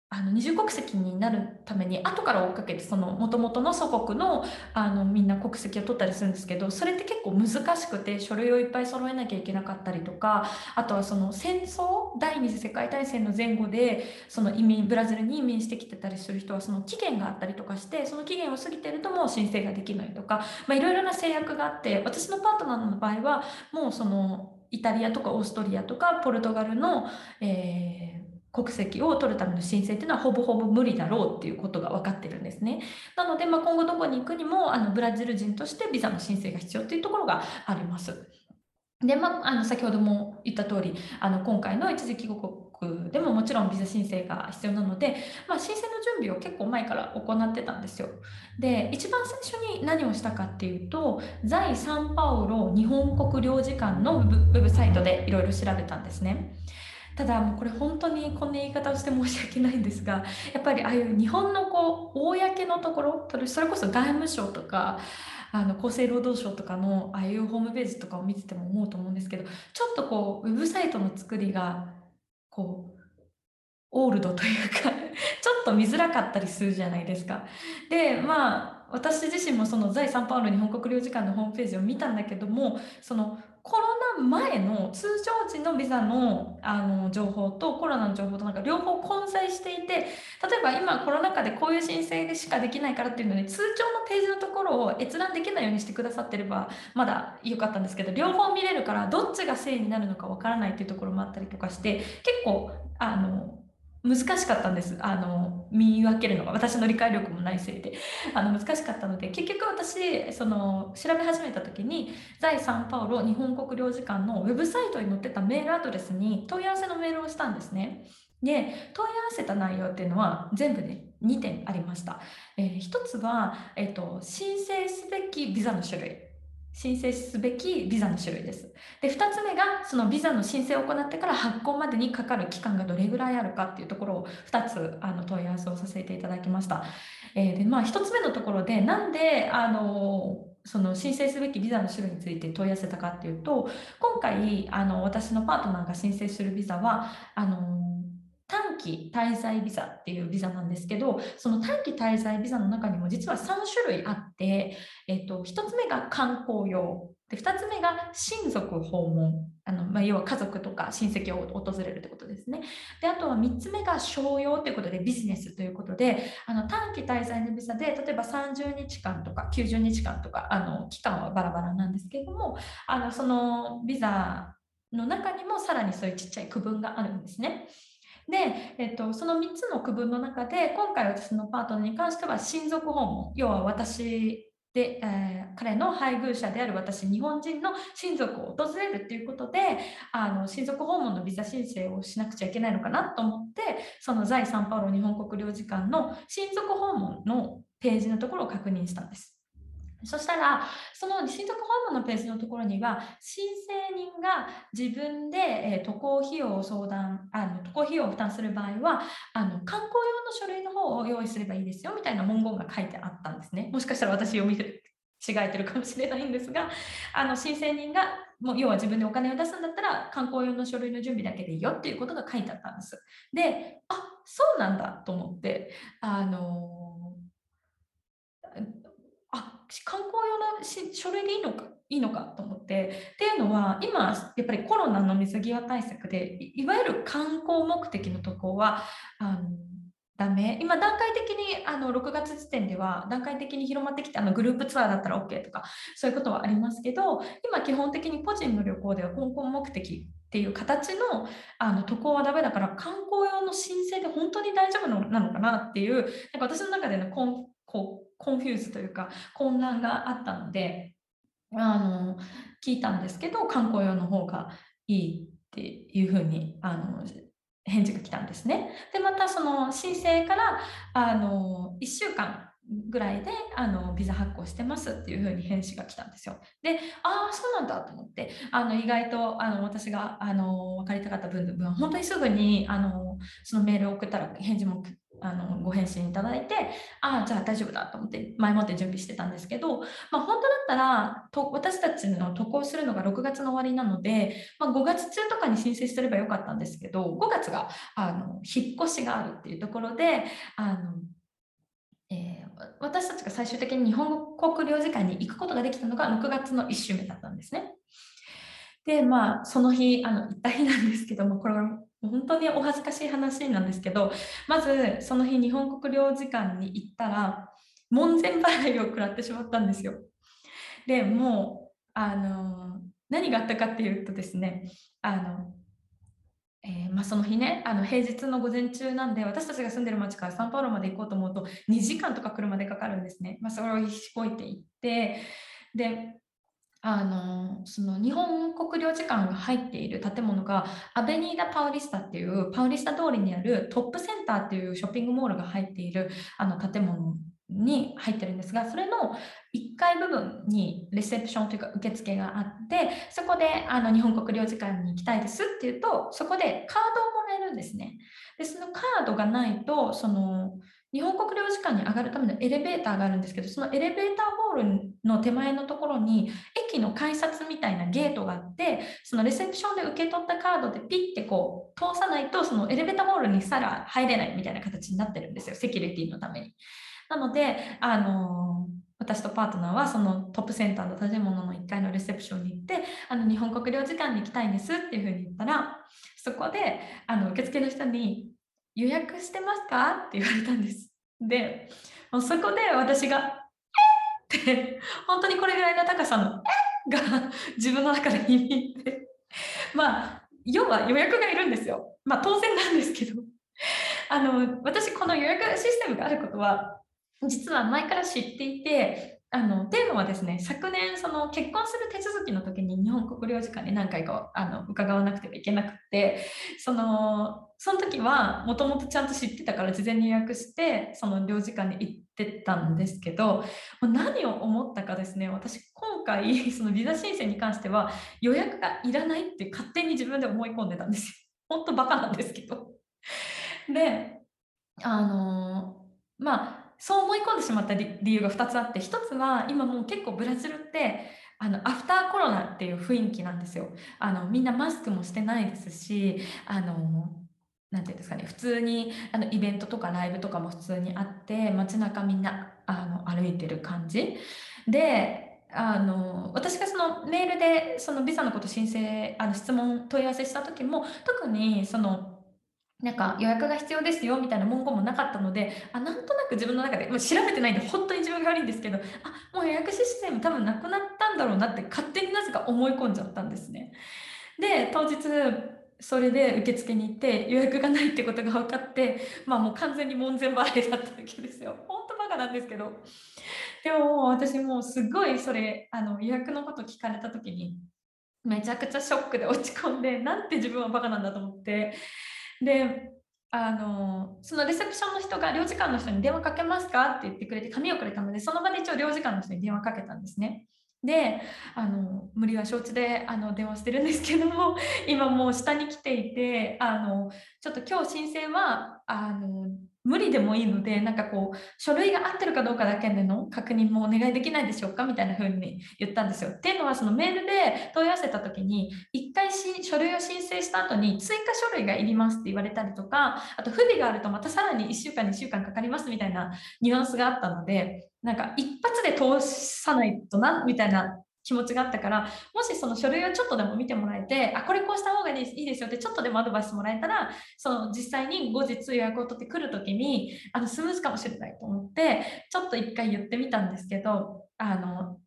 あの二重国籍になるために後から追っかけてその元々の祖国の、あのみんな国籍を取ったりするんですけど、それって結構難しくて書類をいっぱい揃えなきゃいけなかったりとか、あとはその戦争第二次世界大戦の前後でその移民ブラジルに移民してきてたりする人はその期限があったりとかして、その期限を過ぎてるともう申請ができないとか、まあ、いろいろな制約があって、私のパートナーの場合はもうそのイタリアとかオーストリアとかポルトガルの、えー国籍を取るための申請っていうのはほぼほぼ無理だろうっていうことが分かってるんですね。なので、まあ、今後どこに行くにもあのブラジル人としてビザの申請が必要っていうところがあります。で、まあ、あの先ほども言った通りあの今回の一時帰国国でももちろんビザ申請が必要なので、まあ、申請の準備を結構前から行ってたんですよ。で、一番最初に何をしたかっていうと、在サンパウロ日本国領事館のウェブサイトでいろいろ調べたんですね。ただもうこれ本当にこんな言い方をして申し訳ないんですが、やっぱりああいう日本のこう公のところ、それこそ外務省とかあの厚生労働省とかのああいうホームページとかを見てても思うと思うんですけど、ちょっとこうウェブサイトの作りがこうオールドというかちょっと見づらかったりするじゃないですか。で、まあ私自身もその在サンパウロ日本国領事館のホームページを見たんだけども、そのコロナ前の通常時のビザ の, あの情報とコロナの情報となんか両方混在していて、例えば今コロナ禍でこういう申請しかできないからっていうので通常のページのところを閲覧できないようにしてくださってればまだ良かったんですけど、両方見れるからどっちが正義になるのかわからないっていうところもあったりとかして、結構あの難しかったんです。あの見分けるのが私の理解力もないせいであの難しかったので、結局私その調べ始めた時に在サンパウロ日本国領事館のウェブサイトに載ってたメールアドレスに問い合わせのメールをしたんですね。で、問い合わせた内容っていうのは全部でにてんありました。えー、ひとつは、えーと、申請すべきビザの種類。申請すべきビザの種類です。で、ふたつめがそのビザの申請を行ってから発行までにかかる期間がどれぐらいあるかっていうところをふたつあの問い合わせをさせていただきました。えー、で、まあひとつめのところでなんであのその申請すべきビザの種類について問い合わせたかっていうと、今回あの私のパートナーが申請するビザはあの短期滞在ビザっていうビザなんですけど、その短期滞在ビザの中にも実はさんしゅるいあって、えっと、ひとつめが観光用で、ふたつめが親族訪問、あの、まあ、要は家族とか親戚を訪れるってことですね。で、あとはみっつめが商用ということでビジネスということで、あの短期滞在のビザで例えばさんじゅうにちかんとかきゅうじゅうにちかんとかあの期間はバラバラなんですけれども、あのそのビザの中にもさらにそういうちっちゃい区分があるんですね。で、えっと、そのみっつの区分の中で今回私のパートナーに関しては親族訪問、要は私で、えー、彼の配偶者である私日本人の親族を訪れるということで、あの親族訪問のビザ申請をしなくちゃいけないのかなと思って、その在サンパウロ日本国領事館の親族訪問のページのところを確認したんです。そしたら、その親族訪問のページのところには、申請人が自分で渡航費用を相談、あの渡航費用を負担する場合は、あの観光用の書類の方を用意すればいいですよみたいな文言が書いてあったんですね。もしかしたら私読み違えてるかもしれないんですが、あの申請人がもう要は自分でお金を出すんだったら観光用の書類の準備だけでいいよっていうことが書いてあったんです。で、あ、そうなんだと思って、あのー観光用の書類でいいのか、いいのかと思って。っていうのは、今やっぱりコロナの水際対策で、い、いわゆる観光目的の渡航はあのダメ。今段階的にあのろくがつ時点では段階的に広まってきて、あのグループツアーだったら オーケー とかそういうことはありますけど、今基本的に個人の旅行では観光目的っていう形の、あの渡航はダメだから、観光用の申請で本当に大丈夫なのかなっていう、なんか私の中でのコンこうコンフューズというか混乱があったので、あの聞いたんですけど、観光用の方がいいっていうふうにあの返事が来たんですね。で、またその申請からあのいっしゅうかんぐらいであのビザ発行してますっていうふうに返事が来たんですよ。で、ああそうなんだと思って、あの意外とあの私があの分かりたかった分は本当にすぐにあのそのメールを送ったら返事も来て、あのご返信いただいて、ああじゃあ大丈夫だと思って前もって準備してたんですけど、まあ、本当だったらと私たちの渡航するのがろくがつの終わりなので、まあ、ごがつちゅうとかに申請すればよかったんですけど、ごがつがあの引っ越しがあるっていうところで、あの、えー、私たちが最終的に日本国領事館に行くことができたのがろくがつのいっしゅうめだったんですね。で、まあその日あの行った日なんですけども、これは本当にお恥ずかしい話なんですけど、まずその日日本国領事館に行ったら門前払いを食らってしまったんですよ。でもうあの何があったかっていうとですね、あの、えーまあ、その日ね、あの平日の午前中なんで、私たちが住んでる町からサンパウロまで行こうと思うとにじかんとか車でかかるんですね。まあ、それを飛行機で行って、であのその日本国領事館が入っている建物がアベニーダ・パウリスタっていうパウリスタ通りにあるトップセンターっていうショッピングモールが入っているあの建物に入ってるんですが、それのいっかい部分にレセプションというか受付があって、そこであの日本国領事館に行きたいですっていうと、そこでカードをもらえるんですね。でそのカードがないとその日本国領事館に上がるためのエレベーターがあるんですけど、そのエレベーターホールの手前のところに駅の改札みたいなゲートがあって、そのレセプションで受け取ったカードでピッてこう通さないとそのエレベーターホールにさら入れないみたいな形になってるんですよ、セキュリティのために。なのであの私とパートナーはそのトップセンターの建物のいっかいのレセプションに行って、あの日本国領事館に行きたいんですっていうふうに言ったら、そこであの受付の人に予約してますかって言われたんです。でもうそこで私がえって本当にこれぐらいの高さのえが自分の中で響いて、まあ要は予約がいるんですよ。まあ当然なんですけど、あの私この予約システムがあることは実は前から知っていて、あのテーマはですね、昨年その結婚する手続きの時に日本国領事館に何回かあの伺わなくてはいけなくて、そのその時はもともとちゃんと知ってたから事前に予約してその領事館に行ってたんですけど、何を思ったかですね、私今回そのビザ申請に関しては予約がいらないって勝手に自分で思い込んでたんですよ。本当バカなんですけど。であのまあそう思い込んでしまった理由がふたつあって、ひとつは今もう結構ブラジルってあのアフターコロナっていう雰囲気なんですよ。あのみんなマスクもしてないですし、あのなんていうんですかね、普通にあのイベントとかライブとかも普通にあって、街中みんなあの歩いてる感じで、あの私がそのメールでそのビザのこと申請あの質問問い合わせした時も特にそのなんか予約が必要ですよみたいな文言もなかったので、あなんとなく自分の中でもう調べてないんで本当に自分が悪いんですけど、あもう予約システム多分なくなったんだろうなって勝手になぜか思い込んじゃったんですね。で当日それで受付に行って予約がないってことが分かって、まあもう完全に門前払いだったわけですよ。本当バカなんですけど、でも私もうすごいそれあの予約のこと聞かれた時にめちゃくちゃショックで落ち込んで、なんて自分はバカなんだと思って、であのそのレセプションの人が領事館の人に電話かけますかって言ってくれて紙をくれたので、その場で一応領事館の人に電話かけたんですね。であの無理は承知であの電話してるんですけども、今もう下に来ていて、あのちょっと今日申請はあの無理でもいいので、なんかこう書類が合ってるかどうかだけでの確認もお願いできないでしょうかみたいな風に言ったんですよ。っていうのはそのメールで問い合わせた時にいっかいし書類を申請した後に追加書類がいりますって言われたりとか、あと不備があるとまたさらにいっしゅうかんにしゅうかんかかりますみたいなニュアンスがあったので、なんか一発で通さないとなみたいな気持ちがあったから、もしその書類をちょっとでも見てもらえて、あこれこうした方がいいですよってちょっとでもアドバイスもらえたら、その実際に後日予約を取ってくる時にあのスムーズかもしれないと思ってちょっと一回言ってみたんですけど、あの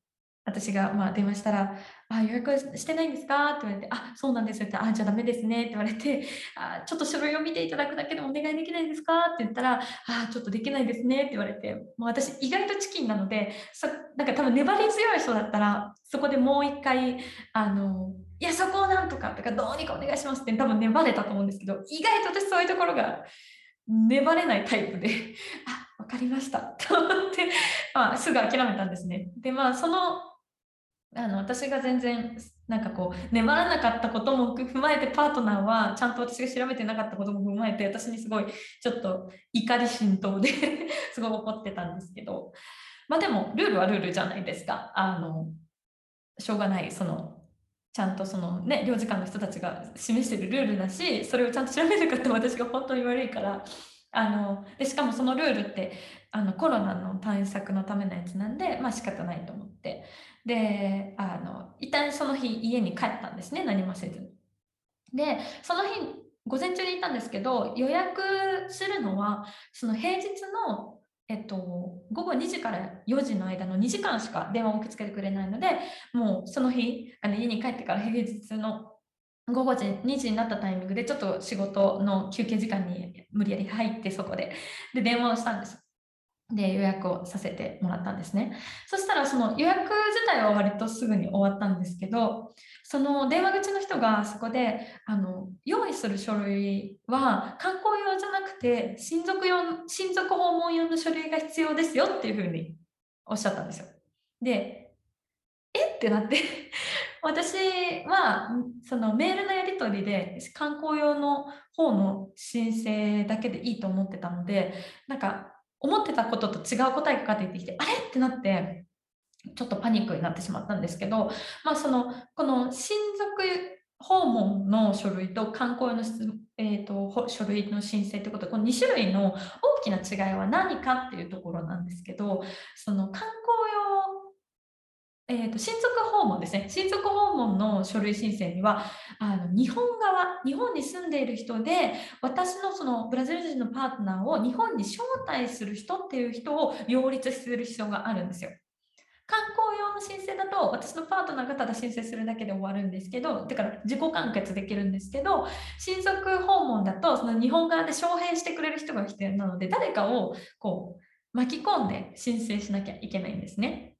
私がまあ電話したら「あ予約してないんですか?」って言われて「あそうなんですよ」って「あじゃあダメですね」って言われて「あちょっと書類を見ていただくだけでもお願いできないですか?」って言ったら「あちょっとできないですね」って言われて、もう私意外とチキンなので、そなんか多分粘り強い人だったらそこでもう一回あの「いやそこをなんとか」とか「どうにかお願いします」って多分粘れたと思うんですけど、意外と私そういうところが粘れないタイプで「あ分かりました」と思って、まあ、すぐ諦めたんですね。でまあそのあの私が全然なんかこう粘らなかったことも踏まえて、パートナーはちゃんと私が調べてなかったことも踏まえて、私にすごいちょっと怒り心頭ですごい怒ってたんですけど、まあでもルールはルールじゃないですか。あのしょうがない、そのちゃんとそのね領事館の人たちが示してるルールだし、それをちゃんと調べなかった私が本当に悪いから、あのでしかもそのルールってあのコロナの対策のためのやつなんで、まあ仕方ないと思って、であの一旦その日家に帰ったんですね、何もせずに。でその日午前中に行ったんですけど、予約するのはその平日の、えっと、午後にじからよじの間のにじかんしか電話を受け付けてくれないので、もうその日あの家に帰ってから平日の午後にじになったタイミングでちょっと仕事の休憩時間に無理やり入って、そこでで電話をしたんです。で予約をさせてもらったんですね。そしたらその予約自体は割とすぐに終わったんですけど、その電話口の人がそこであの用意する書類は観光用じゃなくて親族用、親族訪問用の書類が必要ですよっていうふうにおっしゃったんですよ。で、えってなって私はそのメールのやり取りで観光用の方の申請だけでいいと思ってたので、なんか思ってたことと違う答えがかかってきて、あれってなってちょっとパニックになってしまったんですけど、まあ、そのこの親族訪問の書類と観光の、えー、と書類の申請ということで、このに種類の大きな違いは何かっていうところなんですけど、その観光用、えー、と親族訪問ですね、親族訪問の書類申請にはあの日本側、日本に住んでいる人で私のそのブラジル人のパートナーを日本に招待する人っていう人を擁立する必要があるんですよ。観光用の申請だと私のパートナーがただ申請するだけで終わるんですけど、だから自己完結できるんですけど、親族訪問だとその日本側で招聘してくれる人が必要なので、誰かをこう巻き込んで申請しなきゃいけないんですね。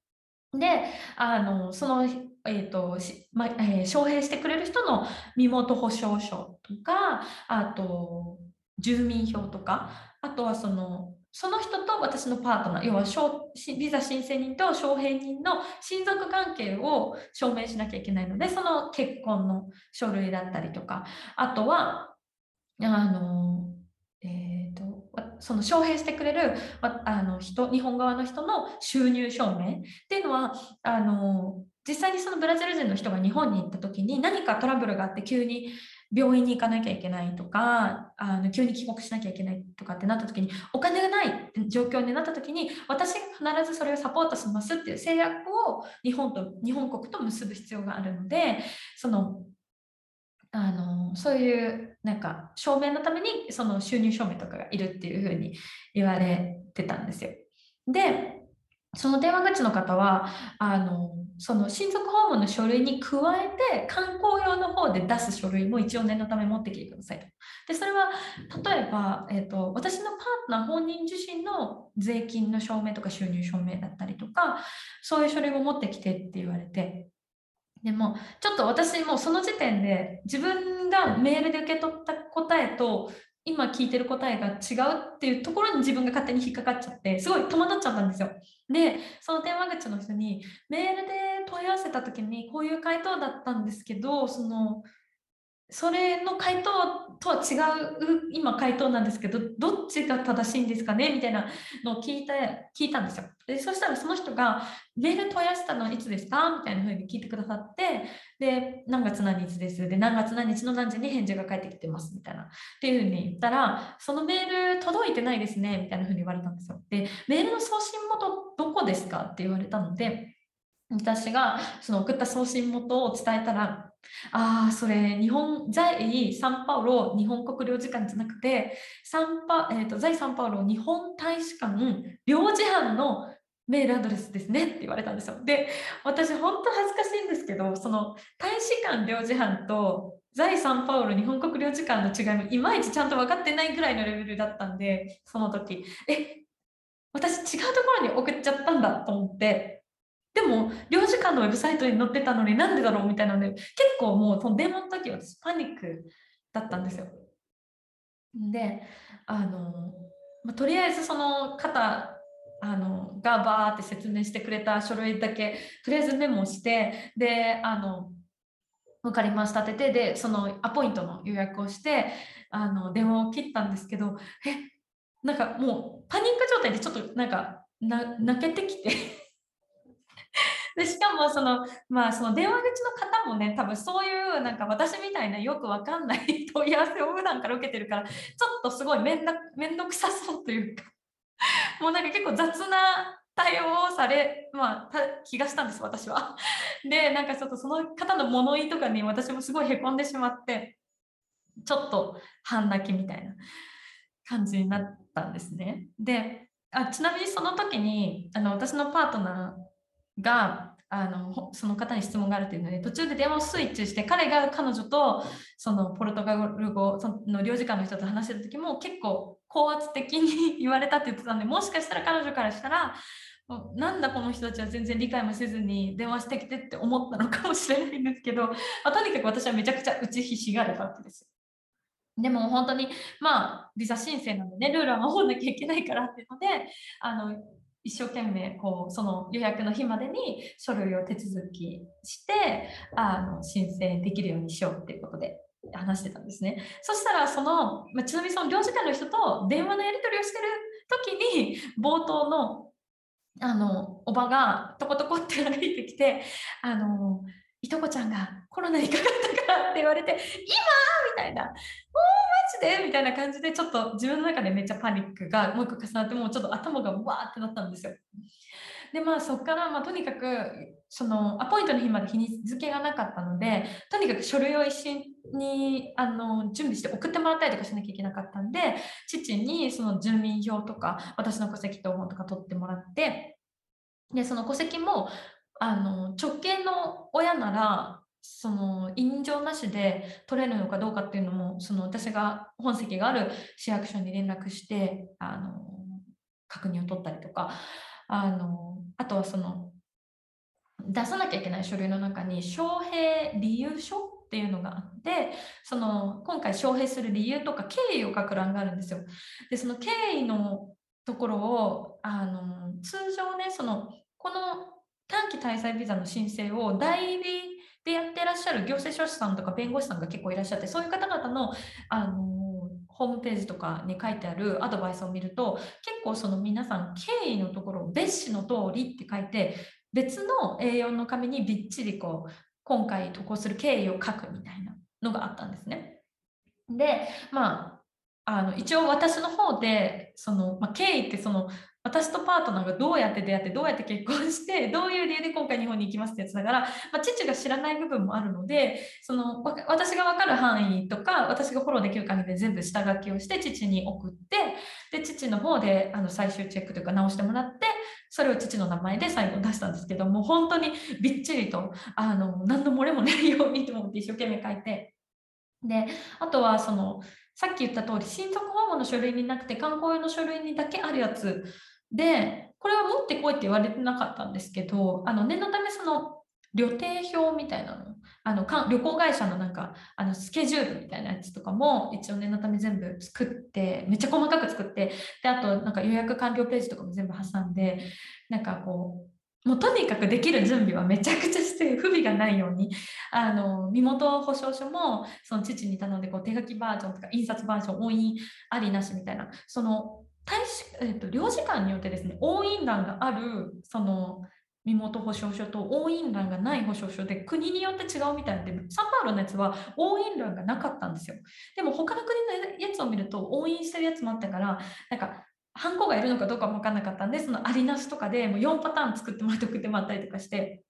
で、あのその、えーとまえー、招聘してくれる人の身元保証書とか、あと住民票とか、あとはそのその人と私のパートナー、要はビザ申請人と招聘人の親族関係を証明しなきゃいけないので、その結婚の書類だったりとか、あとはあの、えーと、その招聘してくれるあの人、日本側の人の収入証明っていうのは、あの実際にそのブラジル人の人が日本に行った時に何かトラブルがあって急に病院に行かなきゃいけないとか、あの急に帰国しなきゃいけないとかってなった時に、お金がない状況になった時に私が必ずそれをサポートしますっていう制約を日本と日本国と結ぶ必要があるので、そのあのそういうなんか証明のためにその収入証明とかがいるっていうふうに言われてたんですよ。で、その電話口の方はあのその親族訪問の書類に加えて観光用の方で出す書類も一応念のため持ってきてくださいと。で、それは例えば、えーと、私のパートナー本人自身の税金の証明とか収入証明だったりとか、そういう書類も持ってきてって言われて、でもちょっと私もその時点で自分がメールで受け取った答えと今聞いてる答えが違うっていうところに自分が勝手に引っかかっちゃって、すごい戸惑っちゃったんですよ。で、その電話口の人にメールで問い合わせた時にこういう回答だったんですけど、そのそれの回答とは違う今回答なんですけど、どっちが正しいんですかねみたいなのを聞いた、聞いたんですよ。で、そしたらその人がメール問い合わせたのはいつですかみたいな風に聞いてくださって、で何月何日ですで何月何日の何時に返事が返ってきてますみたいなっていう風に言ったら、そのメール届いてないですねみたいな風に言われたんですよ。で、メールの送信元どこですかって言われたので、私がその送った送信元を伝えたら、ああ、それ日本在サンパウロ日本国領事館じゃなくてサンパ、えー、と在サンパウロ日本大使館領事班のメールアドレスですねって言われたんですよ。で、私本当恥ずかしいんですけど、その大使館領事班と在サンパウロ日本国領事館の違いもいまいちちゃんと分かってないぐらいのレベルだったんで、その時え私違うところに送っちゃったんだと思って、でも領事館のウェブサイトに載ってたのになんでだろうみたいなので、結構もうその電話の時私パニックだったんですよ。で、あの、まあ、とりあえずその方あのがバーって説明してくれた書類だけとりあえずメモして、であの分かりましたって言って、でそのアポイントの予約をしてあの電話を切ったんですけど、えなんかもうパニック状態でちょっとなんかな泣けてきてで、しかもその、まあ、その電話口の方もね、多分そういうなんか私みたいなよくわかんない問い合わせを普段から受けてるから、ちょっとすごいめんど、めんどくさそうというか、もうなんか結構雑な対応をされ、まあ、気がしたんです私は。で、なんかちょっとその方の物言いとかに私もすごいへこんでしまって、ちょっと半泣きみたいな感じになったんですね。で、あちなみにその時にあの私のパートナーがあのその方に質問があるというので、途中で電話をスイッチして、彼が彼女とそのポルトガル語の領事館の人と話してる時も結構高圧的に言われたって言ってたんで、もしかしたら彼女からしたら、なんだこの人たちは全然理解もせずに電話してきてって思ったのかもしれないんですけど、まあ、とにかく私はめちゃくちゃ打ちひしがれたわけです。でも本当にまあビザ申請なんでね、ルールは守らなきゃいけないからっていうので、あの一生懸命こうその予約の日までに書類を手続きして、あの申請できるようにしようっていうことで話してたんですね。そしたらその、まあ、ちなみにその領事館の人と電話のやり取りをしてる時に、冒頭のあのおばがトコトコって歩いてきて、あのいとこちゃんがコロナにかかったからって言われて、今みたいな、おーマジでみたいな感じで、ちょっと自分の中でめっちゃパニックがもう一個重なって、もうちょっと頭がわーってなったんですよ。でまあそっから、まあ、とにかくそのアポイントの日まで日付がなかったので、とにかく書類を一緒にあの準備して送ってもらったりとかしなきゃいけなかったんで、父にその住民票とか私の戸籍謄本とか取ってもらって、でその戸籍もあの直系の親ならその印状なしで取れるのかどうかっていうのも、その私が本籍がある市役所に連絡してあの確認を取ったりとか、あのあとはその出さなきゃいけない書類の中に招聘理由書っていうのがあって、その今回招聘する理由とか経緯を書く欄があるんですよ。でその経緯のところをあの通常ね、そのこの短期滞在ビザの申請を代理でやってらっしゃる行政書士さんとか弁護士さんが結構いらっしゃって、そういう方々のあのホームページとかに書いてあるアドバイスを見ると、結構その皆さん経緯のところを別紙の通りって書いて、別の エーよん の紙にびっちりこう今回渡航する経緯を書くみたいなのがあったんですね。でまあ、あの一応私の方でその、まあ、経緯ってその私とパートナーがどうやって出会って、どうやって結婚して、どういう理由で今回日本に行きますってやつだから、まあ、父が知らない部分もあるので、その私が分かる範囲とか私がフォローできる限りで全部下書きをして父に送って、で父の方であの最終チェックというか直してもらって、それを父の名前で最後出したんですけども、本当にびっちりとあの何の漏れもないようにと思って一生懸命書いて、であとはそのさっき言った通り親族訪問の書類になくて観光用の書類にだけあるやつで、これは持ってこいって言われてなかったんですけど、あの念のためその旅程表みたいなの、あの旅行会社のなんかあのスケジュールみたいなやつとかも一応念のため全部作って、めっちゃ細かく作って、であとなんか予約完了ページとかも全部挟んで、なんかこうもうとにかくできる準備はめちゃくちゃして、不備がないようにあの身元保証書もその父に頼んで、こう手書きバージョンとか印刷バージョン、押印ありなしみたいな、その大使えっと、領事館によってですね、押印欄があるその身元保証書と押印欄がない保証書で国によって違うみたいで、サンパウロのやつは押印欄がなかったんですよ。でも他の国のやつを見ると押印してるやつもあったから、なんかハンコがいるのかどうかも分からなかったんで、そのありなしとかでもうよんパターン作ってもらって送ってもらったりとかして、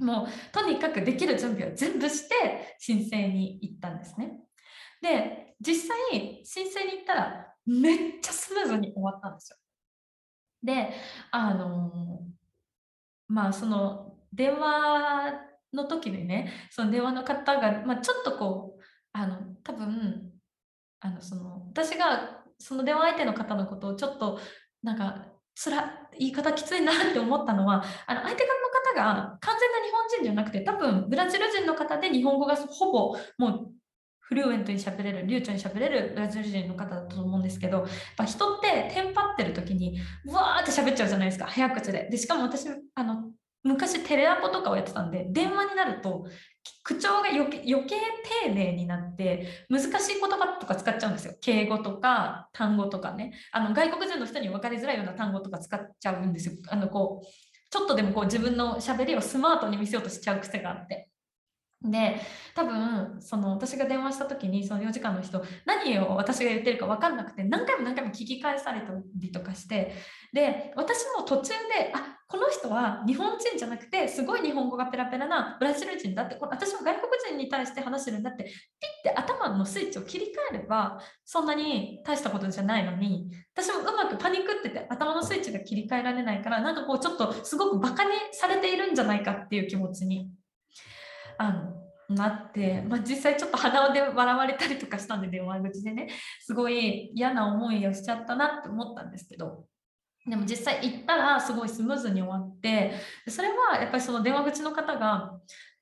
もうとにかくできる準備を全部して申請に行ったんですね。で実際申請に行ったらめっちゃスムーズに終わったんですよ。であのまあその電話の時にね、その電話の方が、まあ、ちょっとこうあの多分あのその私がその電話相手の方のことをちょっとなんかつら言い方きついなって思ったのは、あの相手方の方が完全な日本人じゃなくて、多分ブラジル人の方で日本語がほぼもうフルーエントに喋れる、流暢に喋れるブラジル人の方だと思うんですけど、やっぱ人ってテンパってる時にうわーって喋っちゃうじゃないですか、早口で。でしかも私あの昔テレアポとかをやってたんで、電話になると口調が余計、余計丁寧になって難しい言葉とか使っちゃうんですよ。敬語とか単語とかね、あの外国人の人に分かりづらいような単語とか使っちゃうんですよ。あのこうちょっとでもこう自分の喋りをスマートに見せようとしちゃう癖があって。で、多分その私が電話した時にそのよじかんの人、何を私が言ってるか分かんなくて、何回も何回も聞き返されたりとかして、で私も途中で、あ、この人は日本人じゃなくてすごい日本語がペラペラなブラジル人だって、これ私も外国人に対して話してるんだって、ピッて頭のスイッチを切り替えればそんなに大したことじゃないのに、私もうまくパニックってて頭のスイッチが切り替えられないから、なんかこうちょっとすごくバカにされているんじゃないかっていう気持ちにあのなって、まあ、実際ちょっと鼻で笑われたりとかしたんで、電話口でね、すごい嫌な思いをしちゃったなって思ったんですけど、でも実際行ったらすごいスムーズに終わって、それはやっぱりその電話口の方が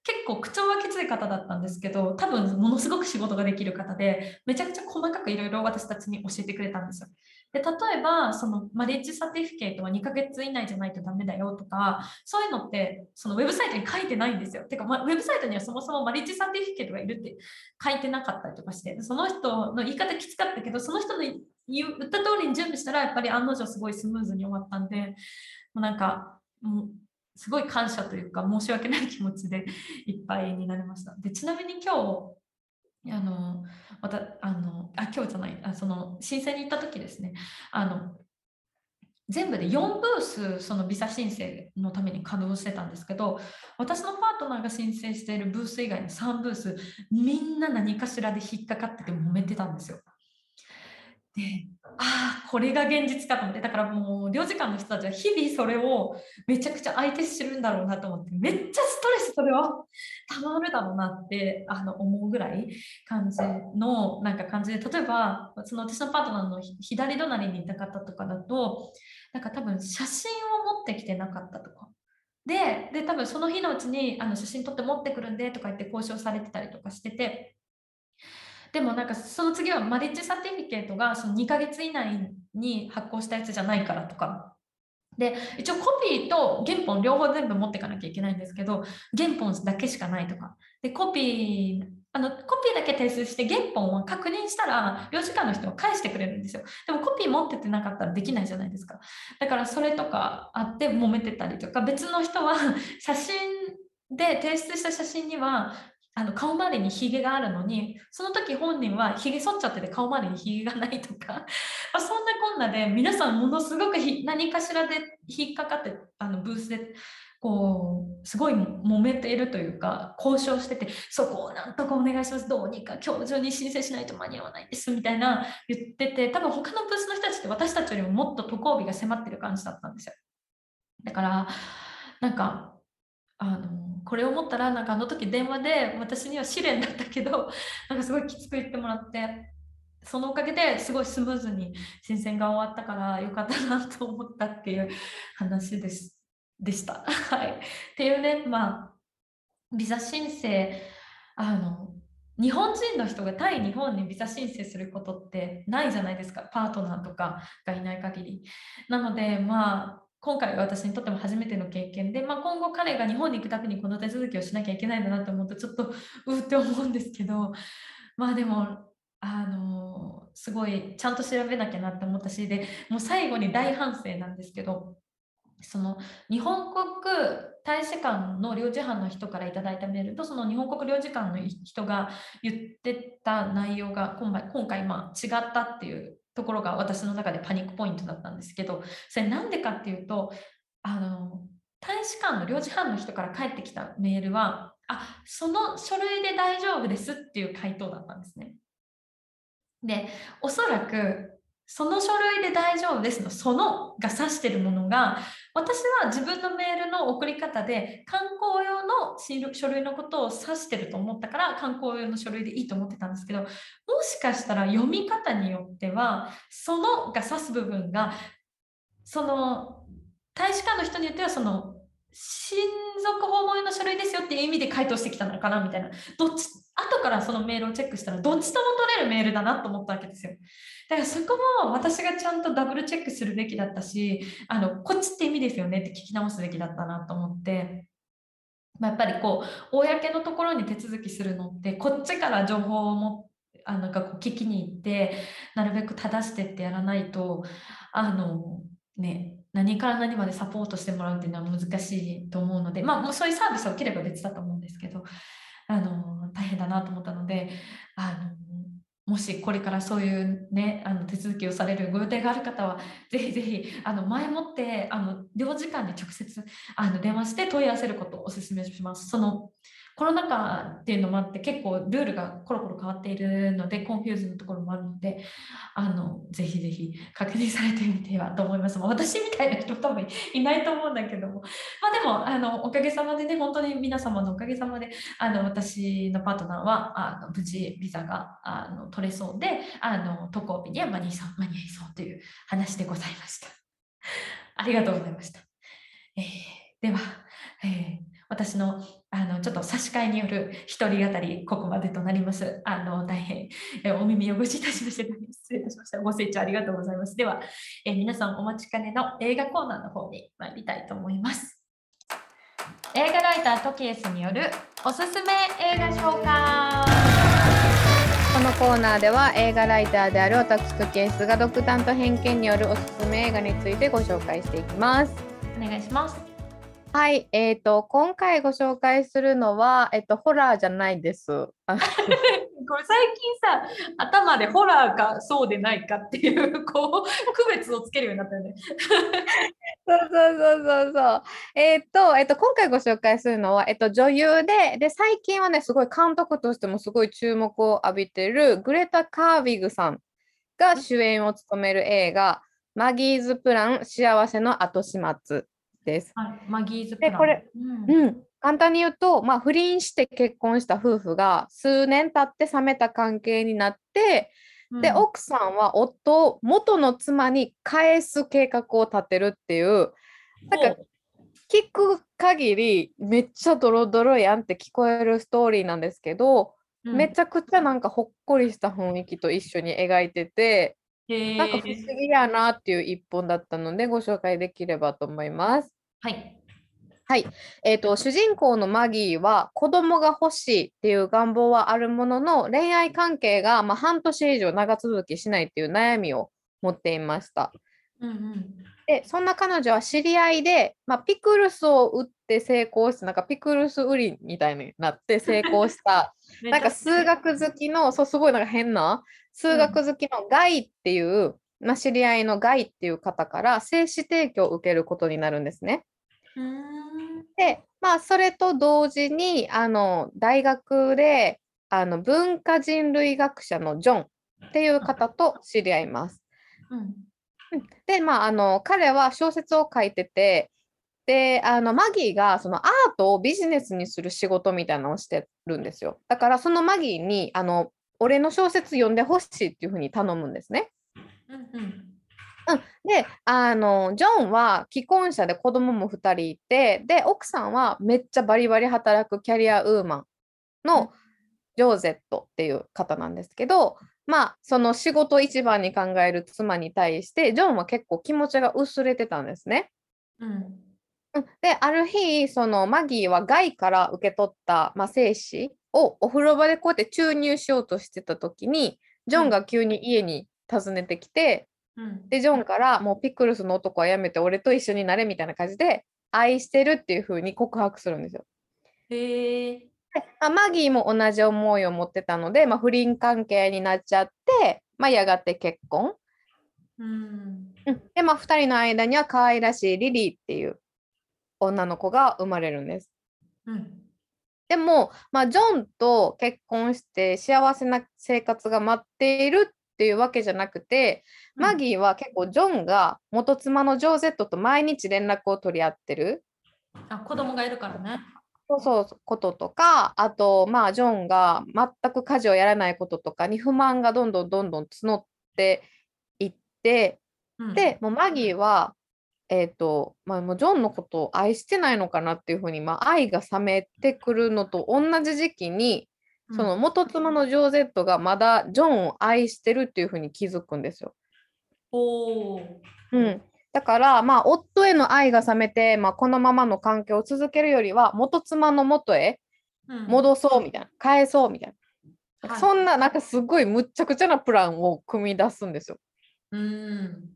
結構口調がきつい方だったんですけど、多分ものすごく仕事ができる方で、めちゃくちゃ細かくいろいろ私たちに教えてくれたんですよ。で、例えばそのマリッジサティフィケートはにかげつ以内じゃないとダメだよとか、そういうのってそのウェブサイトに書いてないんですよ。てか、ま、ウェブサイトにはそもそもマリッジサティフィケートがいるって書いてなかったりとかして、その人の言い方きつかったけど、その人の言った通りに準備したらやっぱり案の定すごいスムーズに終わったんで、もうなんかもうすごい感謝というか申し訳ない気持ちでいっぱいになりました。で、ちなみに今日あのまたあのあ今日じゃないあその申請に行った時ですね、あの全部でよんブースそのビザ申請のために稼働してたんですけど、私のパートナーが申請しているブース以外のさんブース、みんな何かしらで引っかかってて揉めてたんですよ。で、ああこれが現実かと思って、だからもう領事館の人たちは日々それをめちゃくちゃ相手してるんだろうなと思って、めっちゃストレスそれはたまるだろうなってあの思うぐらい感じのなんか感じで、例えばその私のパートナーの左隣にいた方とかだと、なんか多分写真を持ってきてなかったとかで、で多分その日のうちにあの写真撮って持ってくるんでとか言って交渉されてたりとかしてて。でもなんかその次はマリッジサティフィケートがそのにかげつ以内に発行したやつじゃないからとかで、一応コピーと原本両方全部持っていかなきゃいけないんですけど、原本だけしかないとかで、コピーあのコピーだけ提出して原本は確認したら領事館の人は返してくれるんですよ。でもコピー持っててなかったらできないじゃないですか。だからそれとかあって揉めてたりとか、別の人は写真で提出した写真にはあの顔周りにヒゲがあるのに、その時本人はヒゲ剃っちゃってて顔周りにヒゲがないとかそんなこんなで皆さんものすごく何かしらで引っかかって、あのブースでこうすごい揉めているというか交渉してて、そこをなんとかお願いします、どうにか今日中に申請しないと間に合わないんですみたいな言ってて、多分他のブースの人たちって私たちよりももっと渡航日が迫ってる感じだったんですよ。だからなんかあのこれを思ったら、なんかあの時電話で私には試練だったけど、なんかすごいきつく言ってもらって、そのおかげですごいスムーズに申請が終わったからよかったなと思ったっていう話ですでしたはい、っていうね、まあビザ申請、あの日本人の人が対日本にビザ申請することってないじゃないですか、パートナーとかがいない限り。なのでまあ今回私にとっても初めての経験で、まあ、今後彼が日本に行くたびにこの手続きをしなきゃいけないんだなと思うとちょっとうーって思うんですけど、まあでもあのすごいちゃんと調べなきゃなって思ったし、でもう最後に大反省なんですけど、その日本国大使館の領事班の人からいただいたメールと、その日本国領事館の人が言ってた内容が今回、今回まあ違ったっていうところが私の中でパニックポイントだったんですけど、それなんでかっていうと、あの大使館の領事班の人から返ってきたメールは、あ、その書類で大丈夫ですっていう回答だったんですね。で、おそらくその書類で大丈夫ですのそのが指しているものが、私は自分のメールの送り方で観光用の書類のことを指してると思ったから観光用の書類でいいと思ってたんですけど、もしかしたら読み方によってはそのが指す部分が、その大使館の人によってはその親族訪問用の書類ですよっていう意味で回答してきたのかなみたいな、どっち後からそのメールをチェックしたらどっちとも取れるメールだなと思ったわけですよ。だからそこも私がちゃんとダブルチェックするべきだったし、あのこっちって意味ですよねって聞き直すべきだったなと思って、まあ、やっぱりこう公のところに手続きするのってこっちから情報をもあのこう聞きに行ってなるべく正してってやらないと、あのね何から何までサポートしてもらうっていうのは難しいと思うので、まあもうそういうサービスを受ければ別だと思うんですけど、あの大変だなと思ったので、あのもしこれからそういう、ね、あの手続きをされるご予定がある方はぜひぜひあの前もってあの領事館に直接あの電話して問い合わせることをお勧めします。そのコロナ禍っていうのもあって結構ルールがコロコロ変わっているのでコンフューズのところもあるのであのぜひぜひ確認されてみてはと思います。私みたいな人多分いないと思うんだけども、まあ、でもあのおかげさまでね、本当に皆様のおかげさまであの私のパートナーはあの無事ビザがあの取れそうであの渡航日には間に合いそう間に合いそうという話でございました。ありがとうございました。えー、では、えー私の、 あのちょっと差し替えによる一人語りここまでとなります。あの大変お耳汚しいたしまして失礼いたしました。ご清聴ありがとうございます。ではえ皆さんお待ちかねの映画コーナーの方に参りたいと思います。映画ライタートケスによるおすすめ映画紹介。このコーナーでは映画ライターである私トケスが独断と偏見によるおすすめ映画についてご紹介していきます。お願いします。はい、えーと、今回ご紹介するのは、えっと、ホラーじゃないです。これ最近さ、頭でホラーかそうでないかっていう、こう、区別をつけるようになったよね。そうそうそうそう。えーと、えっと、今回ご紹介するのは、えっと、女優で、で、最近はね、すごい監督としてもすごい注目を浴びてるグレタ・カーウィグさんが主演を務める映画、マギーズ・プラン幸せの後始末。です。マギーズプラン。で、これ、うんうん、簡単に言うと、まあ、不倫して結婚した夫婦が数年経って冷めた関係になって、うん、で奥さんは夫を元の妻に返す計画を立てるっていう、なんか聞く限りめっちゃドロドロやんって聞こえるストーリーなんですけど、うん、めちゃくちゃなんかほっこりした雰囲気と一緒に描いてて、なんか不思議やなっていう一本だったのでご紹介できればと思います。はい、はいえー、と主人公のマギーは子供が欲しいっていう願望はあるものの恋愛関係が、まあ、半年以上長続きしないっていう悩みを持っていました、うんうん、でそんな彼女は知り合いで、まあ、ピクルスを売って成功してなんかピクルス売りみたいになって成功したなんか数学好きのそうすごいなんか変な数学好きのガイっていう、うんまあ、知り合いのガイっていう方から精子提供を受けることになるんですね。うーんで、まあ、それと同時にあの大学であの文化人類学者のジョンっていう方と知り合います。うん、で、まあ、あの彼は小説を書いててであのマギーがそのアートをビジネスにする仕事みたいなのをしてるんですよ。だからそのマギーにあの俺の小説読んでほしいっていうふうに頼むんですね、うんうんうん、であのジョンは既婚者で子供もふたりいてで奥さんはめっちゃバリバリ働くキャリアウーマンのジョーゼットっていう方なんですけど、まあその仕事一番に考える妻に対してジョンは結構気持ちが薄れてたんですね、うん、である日そのマギーはガイから受け取った、まあ、精子をお風呂場でこうやって注入しようとしてた時にジョンが急に家に訪ねてきて、うん、でジョンからもうピクルスの男はやめて俺と一緒になれみたいな感じで愛してるっていう風に告白するんですよ。へえ、まあ、マギーも同じ思いを持ってたので、まあ、不倫関係になっちゃって、まあ、やがて結婚、うん、で、まあ、ふたりの間には可愛らしいリリーっていう女の子が生まれるんです、うんでも、まあ、ジョンと結婚して幸せな生活が待っているっていうわけじゃなくて、うん、マギーは結構ジョンが元妻のジョーゼットと毎日連絡を取り合ってる。あ、子供がいるからね。そうそうこととか、あと、まあ、ジョンが全く家事をやらないこととかに不満がどんどんどんどん募っていって、うん、でもうマギーはえーとまあ、もうジョンのことを愛してないのかなっていうふうに、まあ、愛が冷めてくるのと同じ時期にその元妻のジョーゼットがまだジョンを愛してるっていうふうに気づくんですよ。おー、うん、だから、まあ、夫への愛が冷めて、まあ、このままの環境を続けるよりは元妻の元へ戻そうみたいな、うん、返そうみたいな、はい、そんななんかすごいむっちゃくちゃなプランを組み出すんですよ。うーん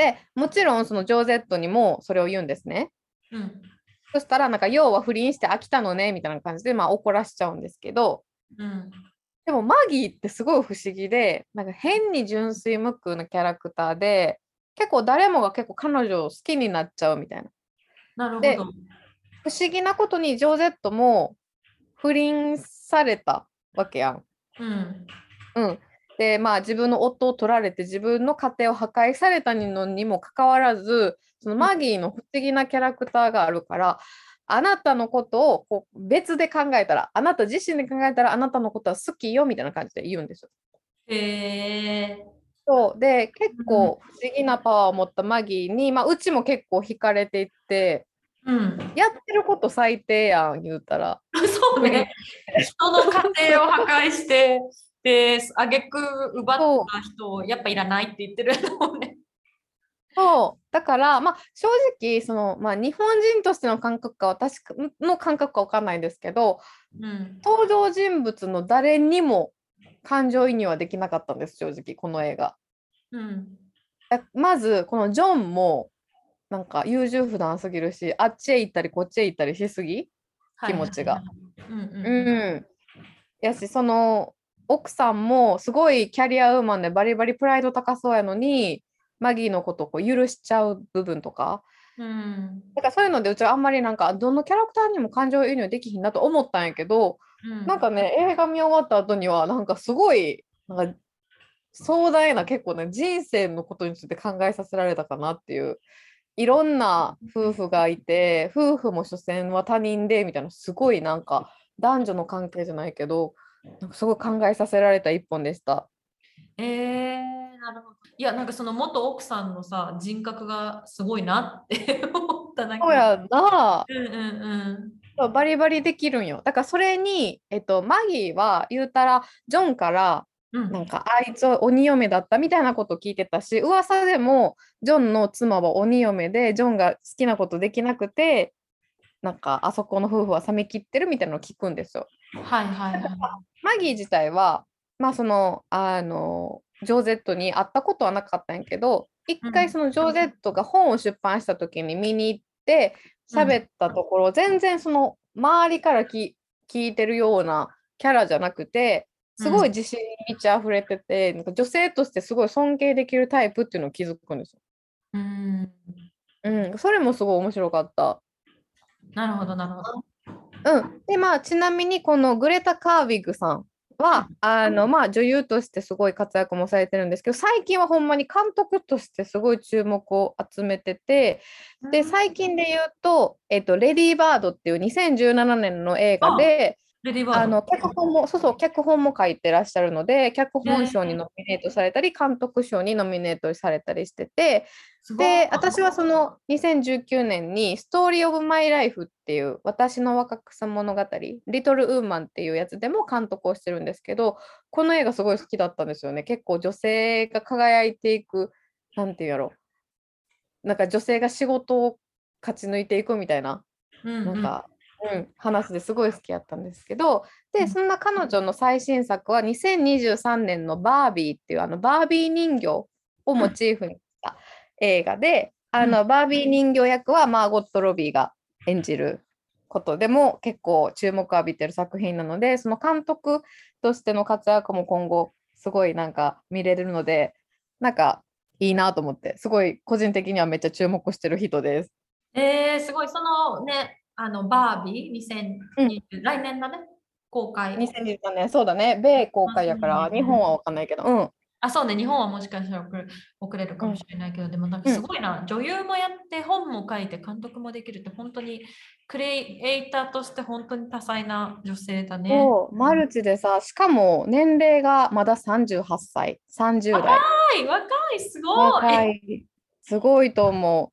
でもちろんそのジョーゼットにもそれを言うんですね、うん、そしたらなんか要は不倫して飽きたのねみたいな感じで、まあ、怒らしちゃうんですけど、うん、でもマギーってすごい不思議でなんか変に純粋無垢のキャラクターで結構誰もが結構彼女を好きになっちゃうみたいな。なるほど。で不思議なことにジョーゼットも不倫されたわけやん。うんうん、でまあ自分の夫を取られて自分の家庭を破壊されたのにもかかわらずそのマギーの不思議なキャラクターがあるから、うん、あなたのことをこう別で考えたらあなた自身で考えたらあなたのことは好きよみたいな感じで言うんですよ。へー。そうで結構不思議なパワーを持ったマギーに、まあ、うちも結構惹かれていって、うん、やってること最低やん言うたらそうね人の家庭を破壊してで挙句奪った人をやっぱいらないって言ってるもんね。そうだから、まあ、正直その、まあ、日本人としての感覚か私の感覚か分かんないんですけど、うん、登場人物の誰にも感情移入はできなかったんです正直この映画、うん、まずこのジョンもなんか優柔不断すぎるしあっちへ行ったりこっちへ行ったりしすぎ気持ちがやしその奥さんもすごいキャリアウーマンでバリバリプライド高そうやのにマギーのことをこう許しちゃう部分とか、うん、だからそういうのでうちはあんまりなんかどのキャラクターにも感情移入できひんなと思ったんやけどなんかね、映画見終わった後にはなんかすごいなんか壮大な結構ね人生のことについて考えさせられたかなっていういろんな夫婦がいて夫婦も所詮は他人でみたいなすごいなんか男女の関係じゃないけどなんかすごい考えさせられた一本でした。えー、なるほど。いやなんかその元奥さんのさ人格がすごいなって思っただけ。そうやな。うんうんうんバリバリできるんよ。だからそれに、えっと、マギーは言うたらジョンからなんか、うん、あいつは鬼嫁だったみたいなことを聞いてたし噂でもジョンの妻は鬼嫁でジョンが好きなことできなくてなんかあそこの夫婦は冷めきってるみたいなのを聞くんですよ。はいはいはい、マギー自体は、まあ、そのあのジョーゼットに会ったことはなかったんやけど一回そのジョーゼットが本を出版した時に見に行って喋ったところ、うん、全然その周りからき聞いてるようなキャラじゃなくてすごい自信に満ち溢れてて、うん、なんか女性としてすごい尊敬できるタイプっていうのを気づくんですよ。うん、うん、それもすごい面白かった。なるほどなるほど、うん、でまあちなみにこのグレタ・カーウィグさんはあの、まあ、女優としてすごい活躍もされてるんですけど最近はほんまに監督としてすごい注目を集めててで最近で言うと、えっと、レディーバードっていうにせんじゅうななねんの映画であの脚本もそうそう脚本も書いてらっしゃるので脚本賞にノミネートされたり監督賞にノミネートされたりしててで私はそのにせんじゅうきゅうねんにストーリーオブマイライフっていう私の若草物語リトルウーマンっていうやつでも監督をしてるんですけどこの映画すごい好きだったんですよね。結構女性が輝いていくなんていうやろなんか女性が仕事を勝ち抜いていくみたいな、うんうん、なんかうん、話ですごい好きやったんですけどでそんな彼女の最新作はにせんにじゅうさんねんのバービーっていうあのバービー人形をモチーフにした映画であのバービー人形役はマーゴット・ロビーが演じることでも結構注目を浴びてる作品なのでその監督としての活躍も今後すごいなんか見れるのでなんかいいなと思ってすごい個人的にはめっちゃ注目してる人です。えー、すごいそのねあのバービーにせんにじゅう、うん、来年だね公開にせんにじゅうさんねんそうだね米公開やから日本は分かんないけど、うん、あそうね日本はもしかしたら遅れ、 遅れるかもしれないけど、うん、でもなんかすごいな、うん、女優もやって本も書いて監督もできるって本当にクリエイターとして本当に多彩な女性だね。そうマルチでさしかも年齢がまださんじゅうはっさいさんじゅう代若い若いすごい若いすごいと思う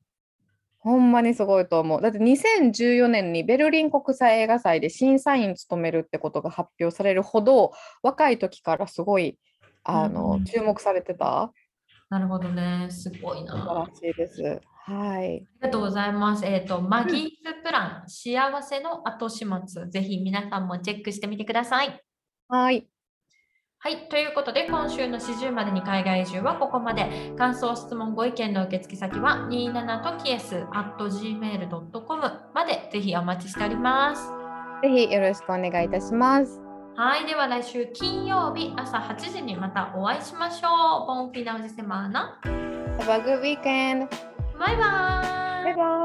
ほんまにすごいと思う。だってにせんじゅうよねんにベルリン国際映画祭で審査員を務めるってことが発表されるほど若い時からすごいあの、うん、注目されてた。なるほどねすごいな。素晴らしいです、はい、ありがとうございます。えーと、マギーズプラン、うん、幸せの後始末ぜひ皆さんもチェックしてみてください。はいはい、ということで今週のしじゅうまでに海外移住はここまで。感想、質問、ご意見の受付先は にじゅうななトケス アット ジーメール ドットコム まででぜひお待ちしております。ぜひよろしくお願いいたします。はい、では来週金曜日朝はちじにまたお会いしましょう。ボンフィナウジセマーナ。Have a good weekend. バイバイ。バイバイ。